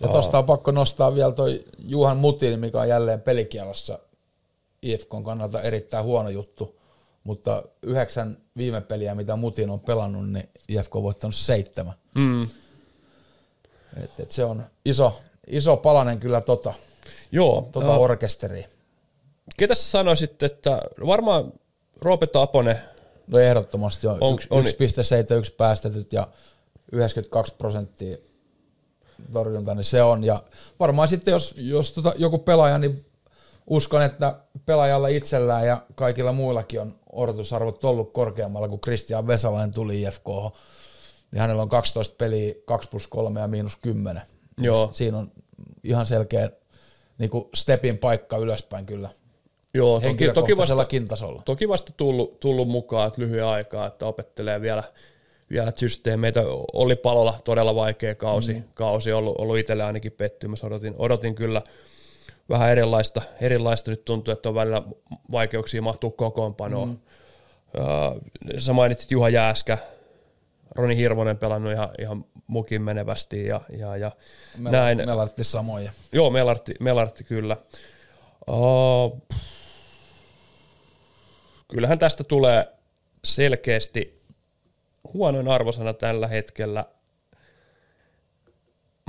ja tuosta on pakko nostaa vielä toi Juhan Mutin, mikä on jälleen pelikielossa I F K:n kannalta erittäin huono juttu, mutta yhdeksän viime peliä, mitä Mutin on pelannut, niin I F K on voittanut seitsemän. Mm. Et, et se on iso, iso palanen kyllä tota, Joo, tota äh, orkesteriin. Ketä sä sanoisit, että varmaan Roope Taponen. No ehdottomasti on, on yksi pilkku seitsemänkymmentäyksi päästetyt ja yhdeksänkymmentäkaksi prosenttia torjunta, niin se on. Ja varmaan sitten, jos, jos tota joku pelaaja, niin uskon, että pelaajalla itsellään ja kaikilla muillakin on odotusarvot ollut korkeammalla, kun Kristian Vesalainen tuli I F K:hon. Niin hänellä on kaksitoista peliä, kaksi plus kolme ja miinus kymmenen. Joo. Siinä on ihan selkeä niin kuin stepin paikka ylöspäin kyllä. Joo, toki, toki, vasta, toki vasta tullut, tullut mukaan lyhyen aikaa, että opettelee vielä, vielä systeemeitä. Oli Palola todella vaikea kausi, mm. kausi ollut, ollut itselle ainakin pettymys. Odotin, odotin kyllä vähän erilaista, erilaista. Nyt tuntuu, että on välillä vaikeuksia mahtua kokoonpanoon. Mm. Uh, sä mainitsit Juha Jääskä, Roni Hirvonen pelannut ihan, ihan mukin menevästi. Ja, ja, ja Melartti, näin. Melartti samoja. Joo, Melartti, Melartti kyllä. Uh, Kyllähän tästä tulee selkeästi huonoin arvosana tällä hetkellä.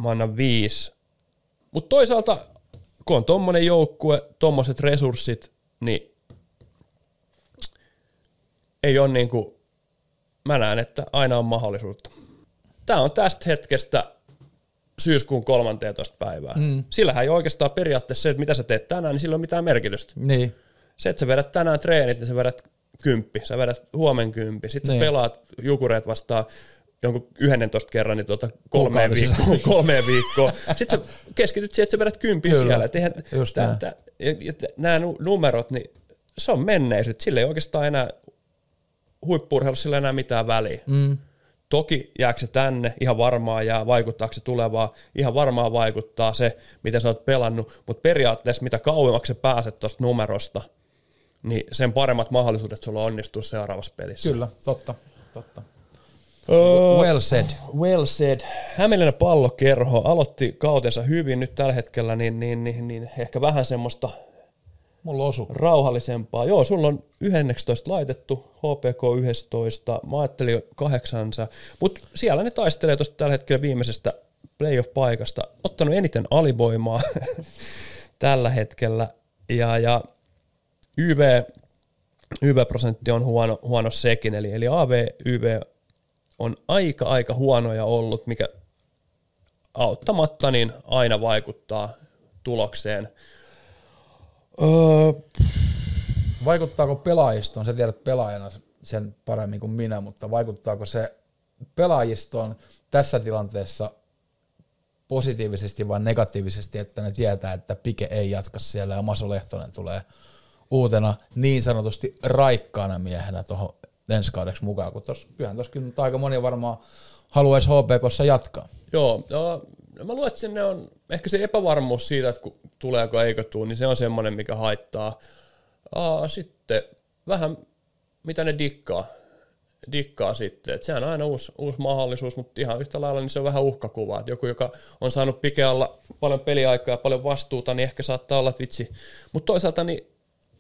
Mä annan viisi. Mutta toisaalta, kun on tommonen joukkue, tommoset resurssit, niin ei ole niinku, mä näen, että aina on mahdollisuutta. Tää on tästä hetkestä syyskuun kolmanteentoista päivää. Mm. Sillähän ei oikeastaan periaatteessa se, että mitä sä teet tänään, niin sillä on mitään merkitystä. Niin. Se, että sä vedät tänään treenit, niin sä vedät kymppi, sä vedät huomen kymppi, sitten niin. Sä pelaat jukureet vastaan jonkun yhdentoista kerran, niin tuota kolmeen viikkoon, kolmeen viikkoon. Sitten sä keskityt siihen, että sä vedät kymppi siellä. Nämä numerot, niin se on menneisyyt, sillä ei oikeastaan enää huippu-urheilussa sillä enää mitään väliä. Mm. Toki jääkö se tänne, ihan varmaan jää, vaikuttaako se tulevaa, ihan varmaan vaikuttaa se, mitä sä oot pelannut, mutta periaatteessa mitä kauemmaksi sä pääset tuosta numerosta, niin sen paremmat mahdollisuudet sulla onnistuu seuraavassa pelissä. Kyllä, totta. totta. Uh, well said. Well said. Hämeenlinnan pallokerho aloitti kautensa hyvin nyt tällä hetkellä, niin, niin, niin, niin ehkä vähän semmoista Mulla osu. rauhallisempaa. Joo, sulla on yhdeksäntoista laitettu, H P K yksitoista, mä ajattelin jo kahdeksansa, mutta siellä ne taistelee tuosta tällä hetkellä viimeisestä playoff-paikasta, ottanut eniten alivoimaa tällä hetkellä, ja, ja Y V, Y V-prosentti on huono, huono sekin, eli, eli A V Y V on aika, aika huonoja ollut, mikä auttamatta niin aina vaikuttaa tulokseen. Öö. Vaikuttaako pelaajistoon, sä tiedät pelaajana sen paremmin kuin minä, mutta vaikuttaako se pelaajistoon tässä tilanteessa positiivisesti vai negatiivisesti, että ne tietää, että Pike ei jatka siellä ja Maso Lehtonen tulee uutena niin sanotusti raikkaana miehenä tuohon ensi kaudeksi mukaan, kun tos, kyllähän tuossakin aika moni varmaan haluaisi H P K:ssa jatkaa. Joo, no, mä luulen, että sinne on ehkä se epävarmuus siitä, että kun tuleeko eikö tule, niin se on semmoinen, mikä haittaa. Aa, sitten vähän mitä ne dikkaa, dikkaa sitten, että sehän on aina uusi, uusi mahdollisuus, mutta ihan yhtä lailla niin se on vähän uhkakuva, että joku, joka on saanut Pikealla paljon peliaikaa ja paljon vastuuta, niin ehkä saattaa olla, että vitsi, mutta toisaalta niin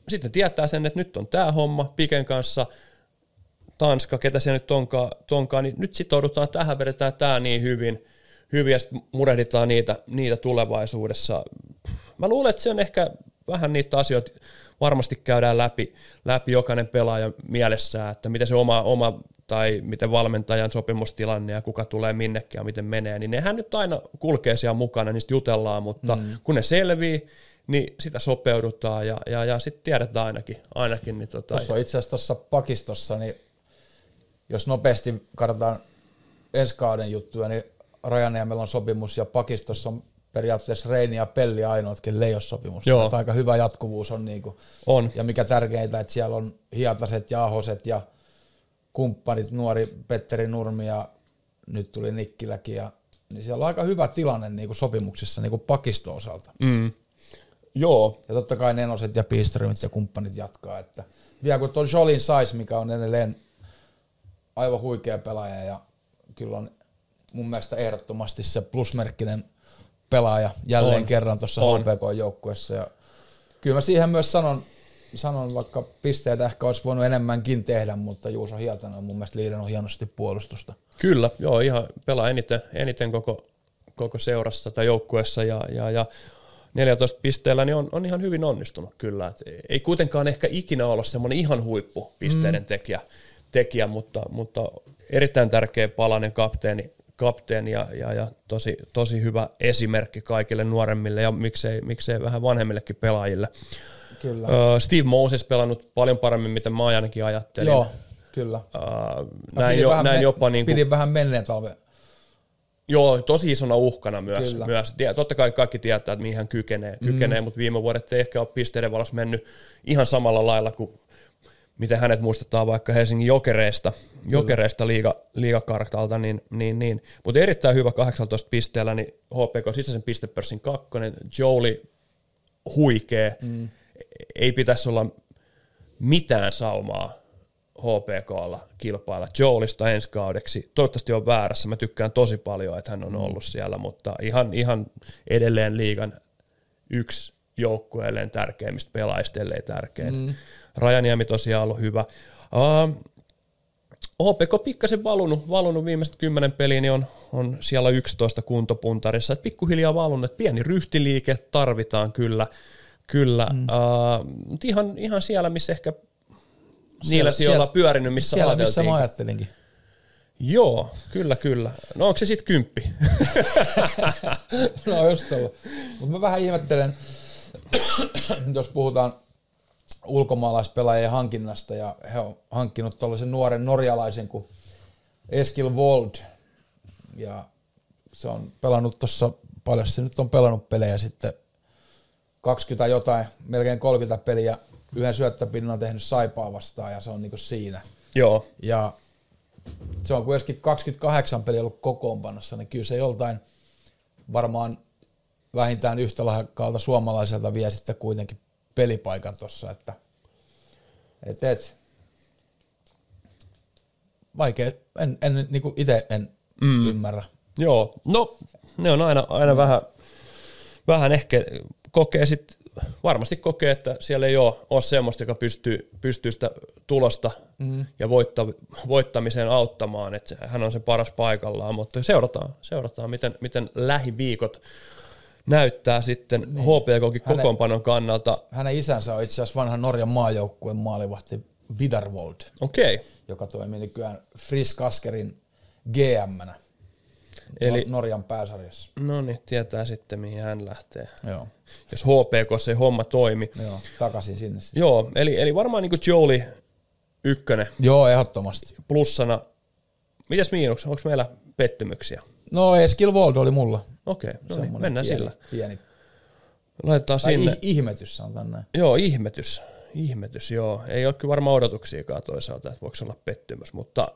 sitten tietää sen, että nyt on tämä homma Piken kanssa, Tanska, ketä se nyt onkaan, tonkaan, niin nyt sitoudutaan tähän, vedetään tämä niin hyvin, hyvin ja sitten murehditaan niitä, niitä tulevaisuudessa. Mä luulen, että se on ehkä vähän niitä asioita, varmasti käydään läpi, läpi jokainen pelaaja mielessään, että miten se oma, oma tai miten valmentajan sopimustilanne ja kuka tulee minnekin ja miten menee, niin nehän nyt aina kulkee siellä mukana, niistä jutellaan, mutta mm. kun ne selvii, niin sitä sopeudutaan ja, ja, ja sitten tiedetään ainakin. ainakin niin tota tuossa itse asiassa tuossa pakistossa, niin jos nopeasti katsotaan ensi kauden juttuja, niin Rajaniemellä on sopimus ja pakistossa on periaatteessa Reini ja Pelli ainoatkin leijosopimus. Aika hyvä jatkuvuus on, niin kuin, on. Ja mikä tärkeintä, että siellä on Hiataset ja Ahoset ja kumppanit, nuori Petteri Nurmi ja nyt tuli Nikkiläkin. Ja, niin siellä on aika hyvä tilanne niin kuin sopimuksissa niin kuin pakiston osalta. Mm. Joo. Ja totta kai Nenoset ja Piströmit ja kumppanit jatkaa. Että vielä kun tuon Jolin sais, mikä on edelleen aivan huikea pelaaja ja kyllä on mun mielestä ehdottomasti se plusmerkkinen pelaaja jälleen on, kerran tuossa H P K-joukkuessa. Ja kyllä mä siihen myös sanon, sanon, vaikka pisteitä ehkä olisi voinut enemmänkin tehdä, mutta Juuso Hietanen on mun mielestä liidannut hienosti puolustusta. Kyllä, joo, ihan pelaa eniten, eniten koko, koko seurassa tai joukkuessa ja, ja, ja neljätoista pisteellä niin on, on ihan hyvin onnistunut kyllä. Et ei kuitenkaan ehkä ikinä olla semmoinen ihan huippupisteiden mm. tekijä, tekijä mutta, mutta erittäin tärkeä palanen kapteeni, kapteeni ja, ja, ja tosi, tosi hyvä esimerkki kaikille nuoremmille ja miksei, miksei vähän vanhemmillekin pelaajille. Kyllä. Steve Moses pelannut paljon paremmin, mitä mä ainakin ajattelin. Joo, kyllä. Näin, jo, vähän näin me, jopa niin kuin... Pidin vähän menneen talven. Joo, tosi isona uhkana myös. myös. Totta kai kaikki tietää, että mihin hän kykenee, kykenee mm. mutta viime vuodet ei ehkä ole pisteiden valossa mennyt ihan samalla lailla kuin miten hänet muistetaan vaikka Helsingin Jokereista, jokereista liiga, liigakartalta, niin, niin, niin. Mutta erittäin hyvä kahdeksantoista pisteellä, niin H P K sisäisen pistepörssin kakkonen, Jouli huikee, mm. ei pitäisi olla mitään saumaa H P K:lla kilpailla Joulista ensi kaudeksi. Toivottavasti on väärässä, mä tykkään tosi paljon, että hän on ollut siellä, mutta ihan, ihan edelleen liigan yksi joukkueelleen tärkeimmistä pelaajista, ellei tärkein. Mm. Rajaniemi tosiaan ollut hyvä. Uh, H P K pikkasen valunut, valunut viimeiset kymmenen peliä, niin on, on siellä yksitoista kuntopuntarissa. Et pikkuhiljaa valunut, että pieni ryhtiliike tarvitaan kyllä. kyllä. Mm. Uh, ihan, ihan siellä, missä ehkä siellä, niillä sijoilla pyörinyt, missä siellä, ajateltiin. Siellä, missä mä ajattelinkin. Joo, kyllä, kyllä. No onko se sitten kymppi? No just ollut. Mutta mä vähän ihmettelen, jos puhutaan ulkomaalaispelaajien hankinnasta, ja he on hankkinut tuollaisen nuoren norjalaisen kuin Eskil Wold, ja se on pelannut tuossa, paljon se nyt on pelannut pelejä sitten, kaksikymmentä jotain, melkein kolmekymmentä peliä, yhden syöttöpinnan on tehnyt Saipaa vastaan, ja se on niinku siinä. Joo. Ja se on kuitenkin kaksikymmentäkahdeksan peliä ollut kokoonpanossa, niin kyllä se joltain varmaan vähintään yhtä lahjakkaalta suomalaiselta vie sitten kuitenkin pelipaikan tuossa, että et, et. Vaikea, en, en niin kuin itse en mm. ymmärrä. Joo, no ne on aina, aina mm. vähän, vähän ehkä kokee sit, varmasti kokee, että siellä ei ole, ole semmoista, joka pystyy, pystyy sitä tulosta mm. ja voitta, voittamiseen auttamaan, että hän on se paras paikallaan, mutta seurataan, seurataan miten, miten lähiviikot näyttää sitten niin. H P K:kin kokoonpanon kannalta. Hänen isänsä on itse asiassa vanha Norjan maajoukkueen maalivahti Vidarvold, okay, joka toimii nykyään Frisk Askerin G M:nä eli Norjan pääsarjassa. No niin, tietää sitten mihin hän lähtee. Joo. Jos H P K se homma toimi. Joo, takaisin sinne sitten. Joo, eli, eli varmaan niin kuin Jouli ykkönen. Joo, ehdottomasti. Plussana. Mitäs miinuksena? Onko meillä pettymyksiä? No Eskil Wold oli mulla. Okei, no niin, mennään pieni, sillä. Pieni. Laitetaan tai sinne. Ihmetys sanotaan näin. Joo, ihmetys. Ihmetys, joo. Ei ole kyllä varmaan odotuksiakaan toisaalta, että voiko olla pettymys, mutta,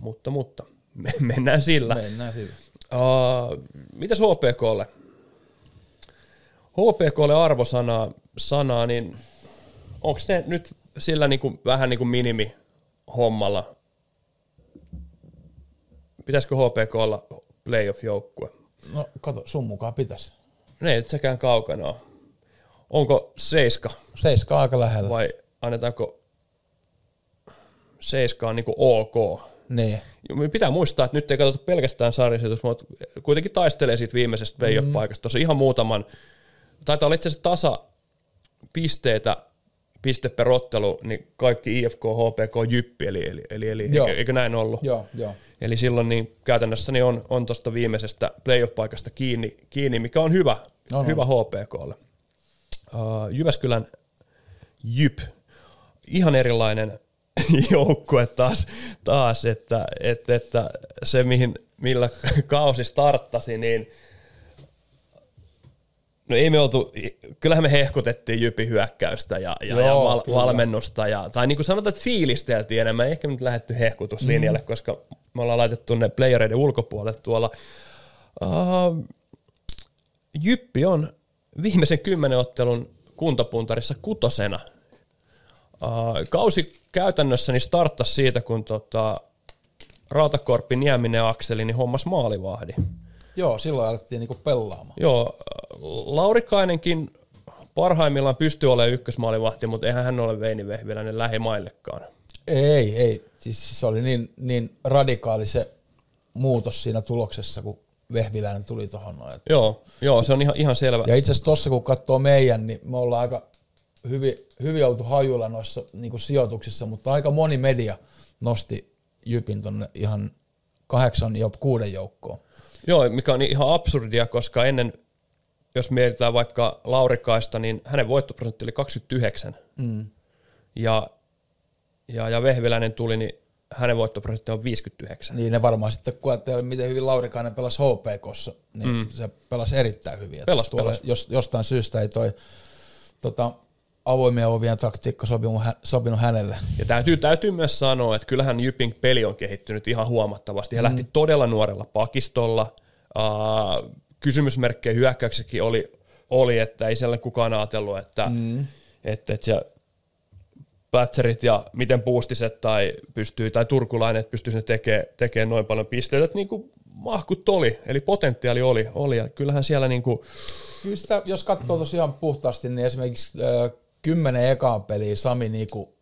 mutta, mutta. Me, mennään sillä. Mennään sillä. Uh, mitäs H P K:lle? H P K:lle arvosanaa, sanaa, niin onko ne nyt sillä niinku, vähän niin kuin minimihommalla? Pitäisikö H P K olla playoff-joukkue? No kato, sun mukaan pitäisi. No ei sekään kaukana ole. Onko seiska? Seiska aika lähellä. Vai annetaanko seiska on niin kuin ok? Niin. Pitää muistaa, että nyt ei katsota pelkästään sarjasijoitusta, mutta kuitenkin taistelee siitä viimeisestä playoff-paikasta. Mm. Tuossa ihan muutaman, taitaa olla itse asiassa tasa pisteitä, piste per ottelu, niin kaikki I F K, H P K, Jyppi, eli, eli, eli, eli eikö näin ollut? Joo, joo. Eli silloin niin käytännössä niin on, on tuosta viimeisestä playoff-paikasta kiinni, kiinni, mikä on hyvä, no, hyvä no. H P K:lle. Uh, Jyväskylän Jyp, ihan erilainen joukkue taas, taas että, että, että se mihin, millä kausi starttasi, niin no ei me oltu, kyllähän me hehkutettiin Jypin hyökkäystä ja, ja, joo, ja val, valmennusta, ja, tai niin kuin sanotaan, että fiilisteltiin enemmän, ei ehkä nyt lähdetty hehkutuslinjalle, mm. koska me ollaan laitettu ne playereiden ulkopuolelle tuolla. Uh, Jyppi on viimeisen kymmenen ottelun kuntapuntarissa kutosena. Uh, kausi käytännössä niin starttasi siitä, kun tota Rautakorppi, Nieminen, Akseli, niin hommas maalivahdi. Joo, silloin alettiin niinku pelaamaan. Joo, Laurikainenkin parhaimmillaan pystyy olemaan ykkösmaalivahti, mutta eihän hän ole Veini Vehviläinen lähimaillekaan. Ei, ei. Siis se oli niin, niin radikaali se muutos siinä tuloksessa, kun Vehviläinen tuli tuohon noin. Joo, joo, se on ihan, ihan selvä. Ja itse asiassa tuossa, kun katsoo meidän, niin me ollaan aika hyvin, hyvin oltu hajuilla noissa niin kuin sijoituksissa, mutta aika moni media nosti Jypin tuonne ihan kahdeksan ja kuuden joukkoon. Joo, mikä on ihan absurdia, koska ennen, jos mietitään vaikka Laurikaista, niin hänen voittoprosentti oli kaksikymmentäyhdeksän. Mm. Ja, ja, ja Vehviläinen tuli, niin hänen voittoprosentti on viisikymmentäyhdeksän. Niin ne varmaan sitten kuvattelee, miten hyvin Laurikainen pelasi H P K:ssa, niin mm. se pelasi erittäin hyvin. Pelas, tuolla, pelas. Jos, jostain syystä ei toi tota, avoimia ovien taktiikka sopinut hänelle. Ja täytyy, täytyy myös sanoa, että kyllähän Jypin peli on kehittynyt ihan huomattavasti. Hän mm. lähti todella nuorella pakistolla. Uh, kysymysmerkkejä hyökkäyksikin oli, oli, että ei siellä kukaan ajatellut, että, mm. että, että se pätserit ja miten puustiset tai, pystyy, tai turkulainen, että pystyisi ne tekemään tekee noin paljon pisteitä, että niin kuin mahkut oli, eli potentiaali oli, oli ja kyllähän siellä niin kuin... Kyllä sitä, jos katsoo tosiaan puhtaasti, niin esimerkiksi äh, kymmenen ekaan peliä Sami Niku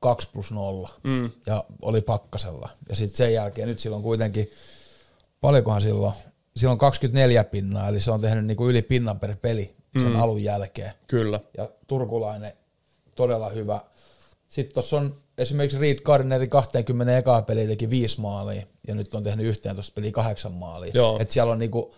kaksi plus nolla mm. ja oli pakkasella ja sitten sen jälkeen nyt silloin kuitenkin paljonkohan silloin silloin kaksikymmentäneljä pinnaa, eli se on tehnyt niinku yli pinnan per peli sen mm. alun jälkeen. Kyllä. Ja turkulainen todella hyvä. Sitten tuossa on esimerkiksi Reed Gardner kaksikymmentä ekaa peliä teki viisi maalia, ja nyt on tehnyt yksitoista peliä kahdeksan maalia. Että siellä on niinku,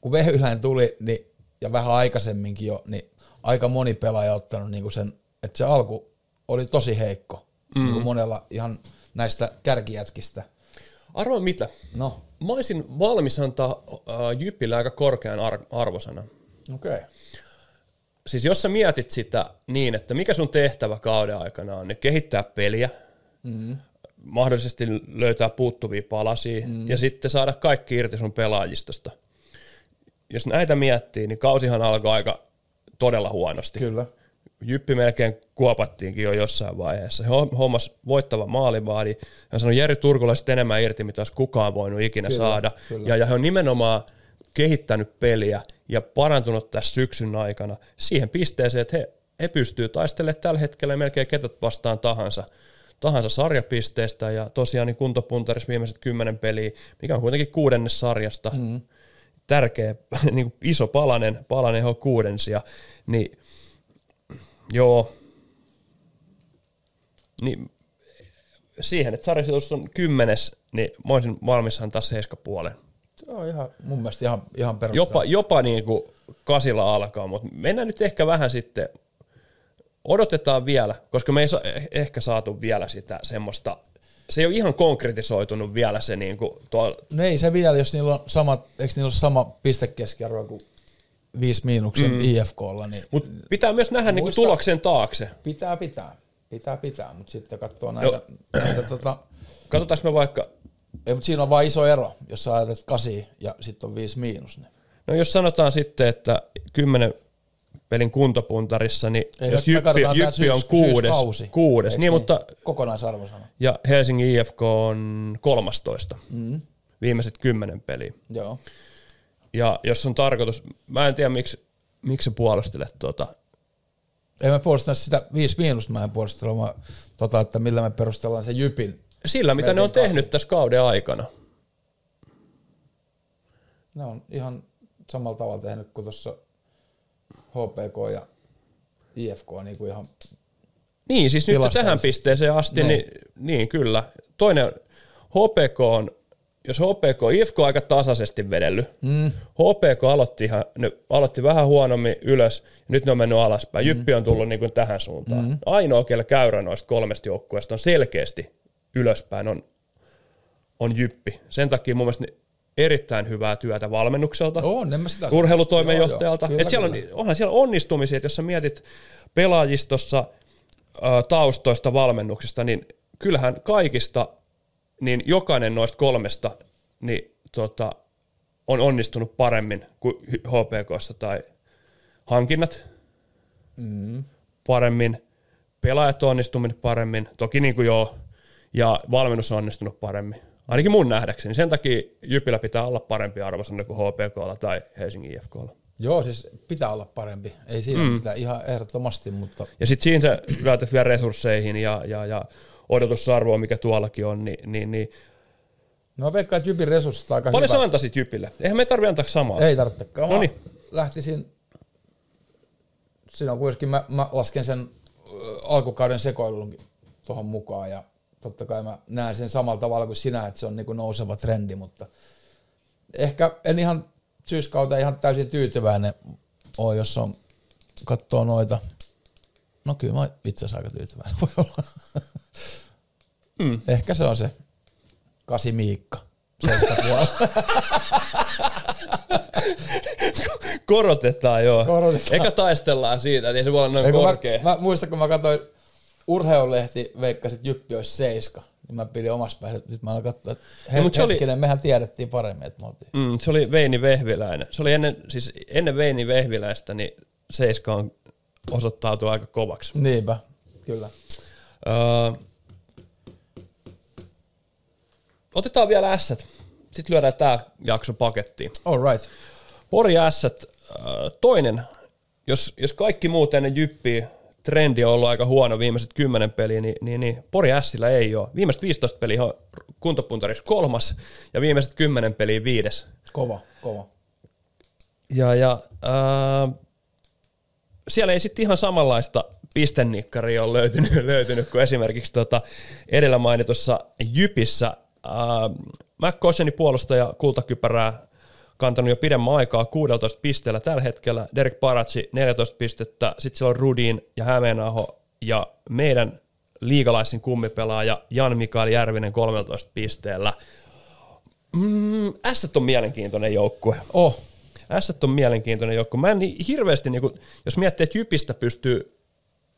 kun Vehviläinen tuli, niin, ja vähän aikaisemminkin jo, niin aika moni pelaaja ottanut niinku sen, että se alku oli tosi heikko, mm. niinku monella ihan näistä kärkijätkistä. Arvoin mitä? No. Mä olisin valmis antaa Jypille aika korkean arvosana. Okei. Okay. Siis jos sä mietit sitä niin, että mikä sun tehtävä kauden aikana on, niin kehittää peliä, mm. mahdollisesti löytää puuttuvia palasia mm. ja sitten saada kaikki irti sun pelaajistosta. Jos näitä miettii, niin kausihan alkoi aika todella huonosti. Kyllä. Jyppi melkein kuopattiinkin jo jossain vaiheessa. He hommas voittava maalivaadi. Hän sanoi Jeri Turkulaiset enemmän irti, mitä olisi kukaan voinut ikinä kyllä, saada. Kyllä. Ja, ja he on nimenomaan kehittänyt peliä ja parantunut tässä syksyn aikana siihen pisteeseen, että he, he pystyvät taistelemaan tällä hetkellä melkein ketät vastaan tahansa, tahansa sarjapisteestä. Ja tosiaan niin kuntopuntarissa viimeiset kymmenen peliä, mikä on kuitenkin kuudennes sarjasta. Mm. Tärkeä, niin iso palanen, palanen he on kuudensia. Niin... Joo. Niin, siihen, että sarjasijoitus on kymmenes, niin mä olisin valmis antaa seiskapuolen. Joo, ihan, mun mielestä ihan, ihan perustaa. Jopa, jopa niin kuin kasilla alkaa, mutta mennään nyt ehkä vähän sitten, odotetaan vielä, koska me ei sa- ehkä saatu vielä sitä semmoista, se ei ole ihan konkretisoitunut vielä se niin kuin tuo... No ei se vielä, jos niillä on sama, eikö niillä ole sama pistekeskiarvo kuin... viisi miinuksen mm. I F K:lla. Niin mut pitää myös nähdä niinku tuloksen taakse. Pitää, pitää. Pitää, pitää. Mutta sitten katsoo näitä... No. näitä tota... Katsotaanko me vaikka... Ei, mutta siinä on vain iso ero, jos sä ajatellaan kasi ja sitten on viisi miinus. Niin. No jos sanotaan sitten, että kymmenen pelin kuntopuntarissa, niin ei, jos Jyppi, Jyppi syys, on kuudes, kuudes niin, niin, mutta... Kokonaisarvosana. Ja Helsingin I F K on kolmastoista. Mm. Viimeiset kymmenen peliä. Joo. Ja jos on tarkoitus, mä en tiedä miksi, miksi puolustelet tuota. En mä puolustella sitä viisi miinusta, mä en puolustella, tota, että millä me perustellaan se Jypin. Sillä mitä ne on kasi. Tehnyt tässä kauden aikana. Ne on ihan samalla tavalla tehnyt kuin tuossa H P K ja I F K. Niin, kuin ihan niin siis nyt tähän pisteeseen asti, niin, niin kyllä. Toinen H P K on... Jos H P K, I F K on aika tasaisesti vedellyt. Mm. H P K aloitti, ihan, ne aloitti vähän huonommin ylös, ja nyt ne on mennyt alaspäin. Mm. Jyppi on tullut niin kuin tähän suuntaan. Mm. Ainoa, kellä käyrä noista kolmesta joukkueesta on selkeästi ylöspäin, on, on Jyppi. Sen takia mun mielestä erittäin hyvää työtä valmennukselta, on, sitä... urheilutoimenjohtajalta. Joo, joo. Et siellä on, onhan siellä onnistumisia, että jos sä mietit pelaajistossa, taustoista, valmennuksista, niin kyllähän kaikista... niin jokainen noista kolmesta niin, tota, on onnistunut paremmin kuin H P K:ssa tai hankinnat mm. paremmin, pelaajat on onnistunut paremmin, toki niin kuin joo, ja valmennus on onnistunut paremmin. Ainakin mun nähdäkseni. Sen takia Jypillä pitää olla parempi arvosana kuin H P K:lla tai Helsingin I F K:lla. Joo, siis pitää olla parempi. Ei siinä mm. mitään ihan ehdottomasti, mutta... Ja sitten siinä se löytät vielä resursseihin ja, ja, ja odotusarvoa, mikä tuollakin on, niin... niin, niin... No veikkaa, että Jypin resurssit on aika hyvät. Paljon sä antaisit Jypille? Eihän me ei tarvitse antaa samaa. Ei tarvitsekaan. No niin. Lähtisin... Siinä on kuitenkin, mä, mä lasken sen alkukauden sekoilunkin tuohon mukaan ja totta kai mä näen sen samalla tavalla kuin sinä, että se on niin kuin nouseva trendi, mutta ehkä en ihan syyskautta ihan täysin tyytyväinen ole, jos on katsoo noita. No kyllä mä itse asiassa aika tyytyväinen voi olla. Mm. Ehkä se on se kasi miikka. Korotetaan, joo. Korotetaan. Eka taistellaan siitä, että ei se voi olla noin eiku korkea. Mä, mä muistan, kun mä katsoin urheilulehti, veikkasin, että Jyppi olisi seiska. Niin mä pidin omassa päässä, että nyt mä aloin katsoa, että he, no, hetkinen, oli... mehän tiedettiin paremmin, että me oltiin. Mm, se oli Veini Vehviläinen. Se oli ennen, siis ennen Veini Vehviläistä, niin seiska on osoittautunut aika kovaksi. Niinpä, kyllä. Öö, otetaan vielä ässät. Sitten lyödään tää jakso pakettiin. All right. Pori ässät, toinen, jos, jos kaikki muut ennen Jyppiä, trendi on ollut aika huono viimeiset kymmenen peliä, niin, niin, niin Pori ässillä ei ole. Viimeiset viisitoista peliä on kuntopuntarissa kolmas ja viimeiset kymmenen peliä viides. Kova, kova. Ja, ja äh, siellä ei sitten ihan samanlaista pistennikkaria ole löytynyt, löytynyt kuin esimerkiksi tota edellä mainitussa Jypissä. Äh, McCosheni puolustaja kultakypärää kantanut jo pidemmän aikaa kuusitoista pisteellä tällä hetkellä, Derek Paratsi neljätoista pistettä, sitten siellä on Rudin ja Hämeenaho ja meidän liigalaisin kummipelaaja Jan-Mikael Järvinen kolmetoista pisteellä. Mm, ässät on mielenkiintoinen joukkue. Oh. Ässät on mielenkiintoinen joukkue. Mä en niin hirveästi, niin kun, jos miettii, että Jypistä pystyy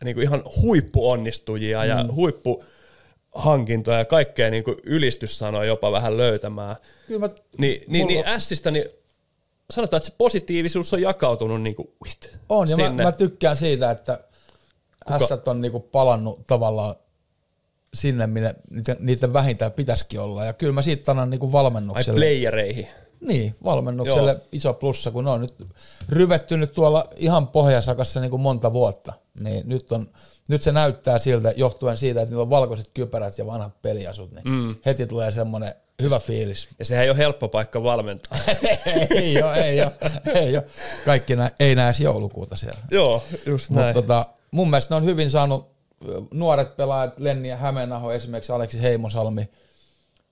niin ihan huippuonnistujia mm. ja huippu... hankintoja ja kaikkea niin kuin ylistys sanoi jopa vähän löytämään. Kyllä mä, niin niin, niin ässistä niin sanotaan, että se positiivisuus on jakautunut niin kuin, uit, on, sinne. Ja mä, mä tykkään siitä, että ässät on niin kuin palannut tavallaan sinne, minne niiden, niiden vähintään pitäisikin olla. Ja kyllä mä siitä annan niin kuin valmennukselle. Ai playereihin. Niin, valmennukselle joo. Iso plussa, kun ne on nyt ryvettynyt tuolla ihan pohjasakassa niin kuin monta vuotta. Niin nyt on... Nyt se näyttää siltä, johtuen siitä, että niillä on valkoiset kypärät ja vanhat peliasut, niin mm. heti tulee semmoinen hyvä fiilis. Ja sehän ei ole helppo paikka valmentaa. ei ole, ei ole, ei ole. Kaikki nä- ei näe joulukuuta siellä. Joo, just näin. Mut tota, mun mielestä ne on hyvin saanut nuoret pelaajat, Lenni ja Hämeenaho, esimerkiksi Aleksi Heimosalmi,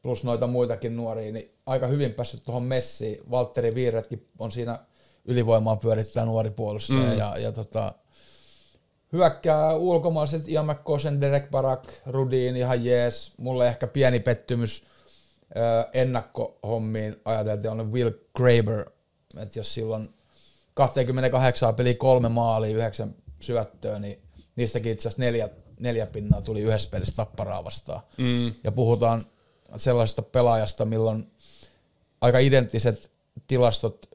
plus noita muitakin nuoria, niin aika hyvin päässyt tuohon messiin. Valtteri Viiretkin on siinä ylivoimaa pyörittää nuori puolustaja mm. ja, ja tota... Hyökkää ulkomaiset Ian McCoshen, Derek Barak, Rudin, ihan jees. Mulle ehkä pieni pettymys ennakkohommiin ajateltiin on Will Graber. Että jos silloin kaksikymmentäkahdeksan peliä kolme maalia, yhdeksän syöttöä, niin niistäkin itse asiassa neljä, neljä pinnaa tuli yhdessä pelissä Tapparaa vastaan. Mm. Ja puhutaan sellaisesta pelaajasta, milloin aika identtiset tilastot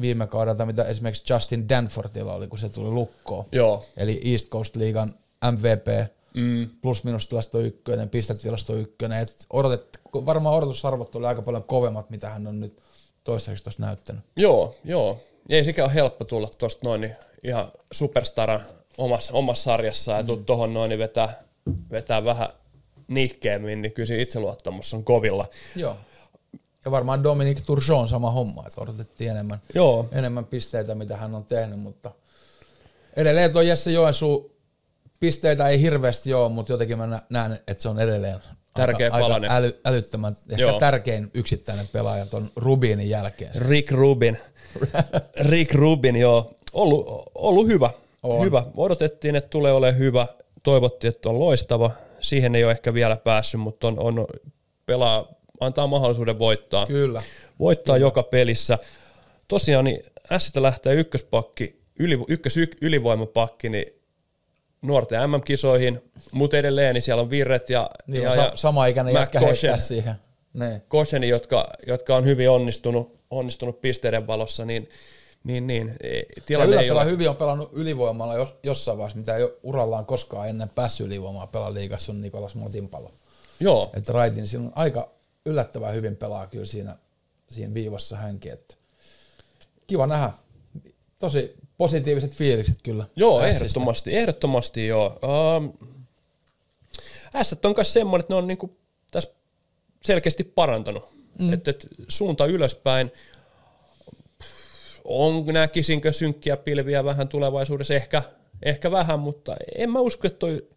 viime kaudelta, mitä esimerkiksi Justin Danforthilla oli, kun se tuli lukkoon. Joo. Eli East Coast Leaguean M V P, mm. plus-minus-tilasto ykkönen, pistetilasto ykkönen. Et odotet, varmaan odotusarvot oli aika paljon kovemmat, mitä hän on nyt toistaiseksi tuossa näyttänyt. Joo, joo. Ei sikään ole helppo tulla tuosta noin niin ihan superstaran omassa, omassa sarjassaan mm. ja tuohon noin niin vetää, vetää vähän nihkeämmin, niin kyllä itseluottamus on kovilla. Joo. Ja varmaan Dominic Turgeon on sama homma, että odotettiin enemmän, enemmän pisteitä, mitä hän on tehnyt, mutta edelleen tuo Jesse Joensuu pisteitä ei hirveästi ole, mutta jotenkin mä näen, että se on edelleen tärkeä aika, aika äly, älyttömän, ehkä joo. Tärkein yksittäinen pelaaja ton Rubinin jälkeen. Rick Rubin, Rick Rubin, joo, ollut, ollut hyvä. hyvä, odotettiin, että tulee olemaan hyvä, toivottiin, että on loistava, siihen ei ole ehkä vielä päässyt, mutta on, on pelaa. Antaa mahdollisuuden voittaa. Kyllä. Voittaa kyllä. Joka pelissä. Tosiaan niin S:stä lähtee ykköspakki, yli, ykkös yk, ylivoimapakki niin nuorten M M-kisoihin, mutta edelleen niin siellä on Virret ja, niin, ja, ja sama ikäinen jätkä heittää siihen. Ne. Kosheni, jotka, jotka on hyvin onnistunut, onnistunut pisteiden valossa, niin, niin, niin tilanne ei ole. Hyvin on pelannut ylivoimalla jos, jossain vaiheessa, mitä ei ole urallaan koskaan ennen päässyt ylivoimaa pelaliigassa on Nikolas Motinpalo. Joo. Että Raitin, siinä on aika... yllättävän hyvin pelaa kyllä siinä, siinä viivassa hänkin. Että kiva nähdä. Tosi positiiviset fiilikset kyllä. Joo, ässistä. ehdottomasti, ehdottomasti joo. Ähm, ässät on myös semmoinen, että ne on niinku tässä selkeästi parantanut. Mm. Että et, suunta ylöspäin. On, näkisinkö synkkiä pilviä vähän tulevaisuudessa? Ehkä, ehkä vähän, mutta en mä usko, että toi,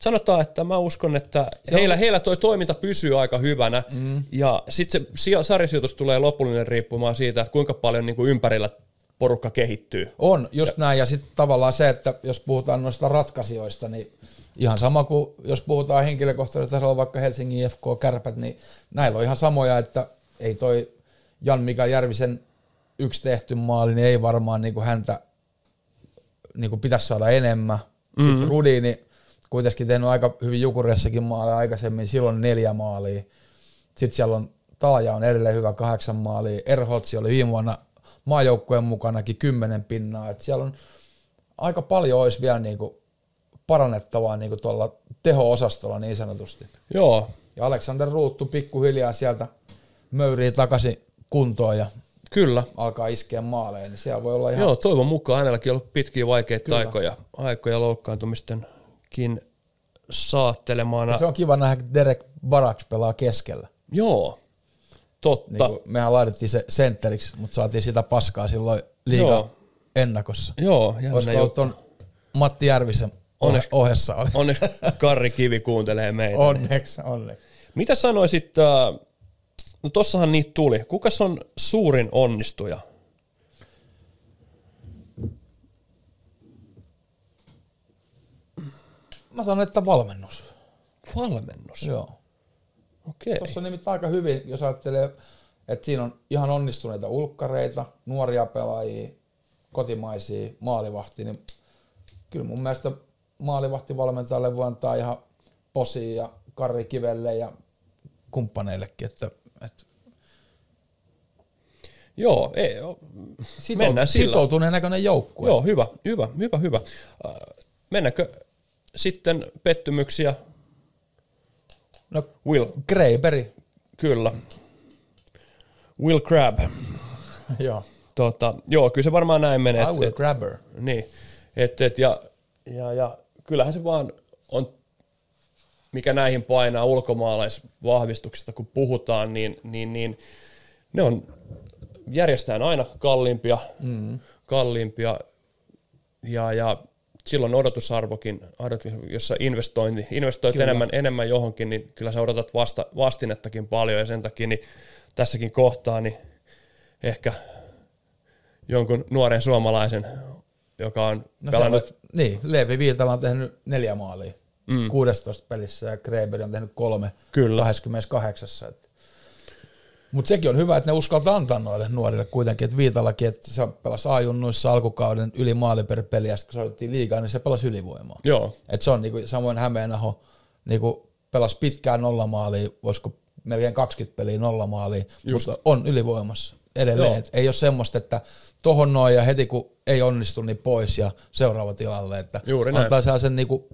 sanotaan, että mä uskon, että heillä, heillä toi toiminta pysyy aika hyvänä, mm. ja sitten se sarjasijoitus tulee lopullinen riippumaan siitä, että kuinka paljon niinku ympärillä porukka kehittyy. On, just ja. näin, ja sitten tavallaan se, että jos puhutaan noista ratkaisijoista, niin ihan sama kuin jos puhutaan henkilökohtaisesti, se on vaikka Helsingin F K-Kärpät, niin näillä on ihan samoja, että ei toi Jan-Mika Järvisen yksi tehty maali, niin ei varmaan niin kuin häntä niin kuin pitäisi saada enemmän. Mm-hmm. Sitten Rudini kuitenkin tehnyt aika hyvin Jukureissakin maalia aikaisemmin, silloin neljä maalia. Sitten siellä on Taaja on edelleen hyvä kahdeksan maalia. Erholtsi oli viime vuonna maajoukkueen mukanakin kymmenen pinnaa. Et siellä on aika paljon olisi vielä niin kuin parannettavaa niin kuin tuolla teho-osastolla niin sanotusti. Joo. Ja Alexander Ruuttu pikkuhiljaa sieltä möyrii takaisin kuntoon ja kyllä. Alkaa iskeä maaleen, niin siellä voi olla ihan... Joo, toivon mukaan hänelläkin on ollut pitkiä vaikeita kyllä. aikoja, aikoja loukkaantumistenkin saattelemana. Ja se on kiva nähdä, että Derek Baraks pelaa keskellä. Joo, totta. Niin mehän laadittiin se sentteriksi, mutta saatiin sitä paskaa silloin liiga ennakossa. Joo, jännä juttu. Olisiko tuon Matti Järvisen onneksi, ohessa oli. Onneksi Karri Kivi kuuntelee meitä. Onneksi, niin. onneksi. Mitä sanoisit... Äh, No tossahan niitä tuli. Kukas on suurin onnistuja? Mä sanon, että valmennus. Valmennus? Joo. Okei. Tossa on nimittäin aika hyvin, jos ajattelee, että siinä on ihan onnistuneita ulkkareita, nuoria pelaajia, kotimaisia, maalivahtia, niin kyllä mun mielestä maalivahtivalmentajalle voi antaa ihan Posi ja Karri Kivelle ja kumppaneillekin, että Et. Joo, ei, Sitou- mennään sillä. Sitoutuneen näköinen joukkue. Joo, hyvä, hyvä, hyvä, hyvä. Äh, mennäänkö sitten pettymyksiä? No, Will Graeberi. Kyllä. Will Grab. Joo. Tota, joo, kyllä se varmaan näin menee. I will et, grabber. Niin, et, et, ja, ja, ja kyllähän se vaan on... mikä näihin painaa ulkomaalaisvahvistuksista, kun puhutaan, niin, niin, niin ne on järjestään aina kalliimpia, mm. kalliimpia ja, ja silloin odotusarvokin, jos sä investoit, investoit enemmän, enemmän johonkin, niin kyllä sä odotat vasta, vastinettakin paljon, ja sen takia niin tässäkin kohtaa niin ehkä jonkun nuoren suomalaisen, joka on no pelannut... Voi, niin, Leevi Viitala on tehnyt neljä maalia. Mm. kuusitoista pelissä ja Graeber on tehnyt kolme kyllä. kaksikymmentäkahdeksan. Mutta sekin on hyvä, että ne uskaltaa antaa noille nuorille kuitenkin, että Viitalakin, että se pelasi A-junnuissa alkukauden yli maali per peli, ja kun se otettiin liigaa, niin se pelasi ylivoimaa. Joo. Et se on niinku, samoin Hämeenaho niinku pelasi pitkään nollamaalia, voisiko melkein kaksikymmentä peliä nollamaalia, mutta on ylivoimassa edelleen. Et ei ole semmoista, että tohon noin ja heti kun ei onnistu, niin pois ja seuraava tilalle. Että antaa sen niinku...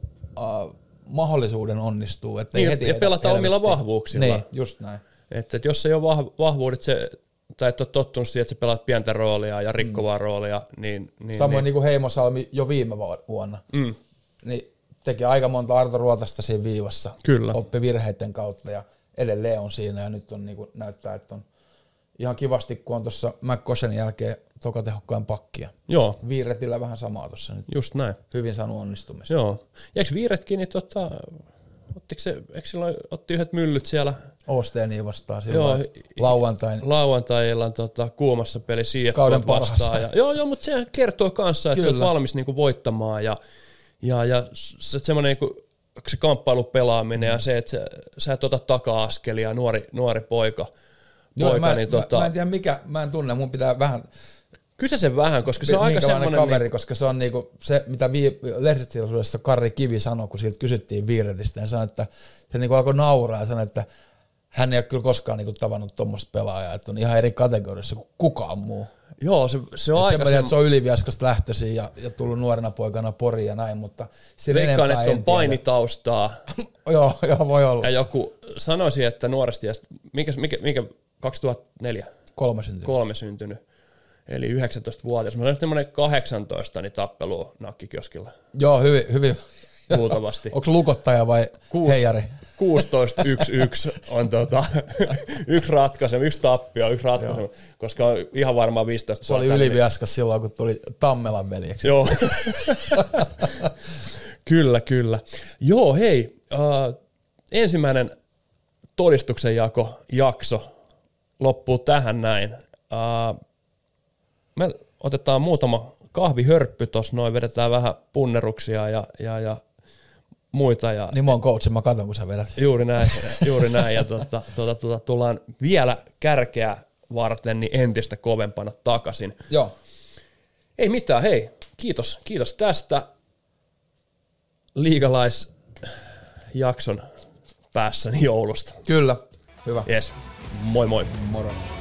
Uh, mahdollisuuden onnistuu. Ettei niin, heti ja pelata omilla vahvuuksilla. Niin, just näin. Että et jos ei ole vah, vahvuudet, se, tai et ole tottunut siihen, että sä pelaat pientä roolia ja rikkovaa mm. roolia, niin... niin samoin niin. niin kuin Heimosalmi jo viime vuonna. Mm. Niin teki aika monta Arto Ruotasta siinä viivassa. Kyllä. Oppi virheiden kautta ja edelleen on siinä, ja nyt on niin kuin näyttää, että on ihan kivasti, kun on tuossa McCoshen jälkeen toka tehokkaan pakkia. Joo. Viiretillä vähän samaa tuossa nyt. Just näin. Hyvin saanut onnistumista. Joo. Ja eikö Viiretkin, niin tota, ottiko se, eikö silloin otti yhdet myllyt siellä? Osteeni vastaan silloin lauantain. Lauantainillaan tota, kuumassa peli C F K kauden parhaassa. Ja, joo, joo, mutta se kertoo kanssa, että se on valmis niinku voittamaan ja, ja, ja se, semmoinen niinku, se kamppailupelaaminen mm. ja se, että se, sä et ota taka-askelia, nuori, nuori poika. Joo, poika mä, niin, mä, tota, mä en tiedä mikä, mä en tunne, mun pitää vähän... Kyse sen vähän, koska se on aika semmoinen... kaveri, niin... koska se on niinku se, mitä vi... lehdistötilaisuudessa Karri Kivi sanoi, kun siltä kysyttiin Viiretistä, niin sanoi, että se niinku alkoi nauraa ja sanoi, että hän ei ole kyllä koskaan niinku tavannut tuommoista pelaajaa, että on ihan eri kategoriassa kuin kukaan muu. Joo, se, se on aika... Sen... Se on Yliviaskasta lähtöisin ja, ja tullut nuorena poikana Poriin ja näin, mutta... Veikkaan, että on painitaustaa. Joo, joo, voi olla. Ja joku sanoisi, että nuoresti... Mikä, mikä, mikä kaksituhattaneljä? Kolme syntynyt. Kolme syntynyt. Eli yhdeksäntoistavuotias. Mä sanoin semmoinen kahdeksantoista, niin tappelu nakkikioskilla. Joo, hyvin... hyvin. Luultavasti. Onko lukottaja vai Kuus, heijari? kuusitoista yksi yksi on tota, yksi ratkaisema, yksi tappio, yksi ratkaisema, joo. Koska on ihan varmaan viisitoista. Se oli Yliviaskas silloin, kun tuli Tammelan veljeksi. Joo. Kyllä, kyllä. Joo, hei, uh, ensimmäinen todistuksen jako jakso loppuu tähän näin. Uh, me otetaan muutama kahvihörppy tuossa noin, vedetään vähän punneruksia ja... ja, ja muita ja Nimon coachin mä katson, kun sä vedät. Juuri näin, juuri näin ja tuota, tuota, tuota, tullaan vielä kärkeä varten niin entistä kovempana takaisin. Joo. Ei mitään, hei, kiitos, kiitos tästä. Liigalaisjakson päässäni joulusta. Kyllä, hyvä. Yes. Moi moi. Moro.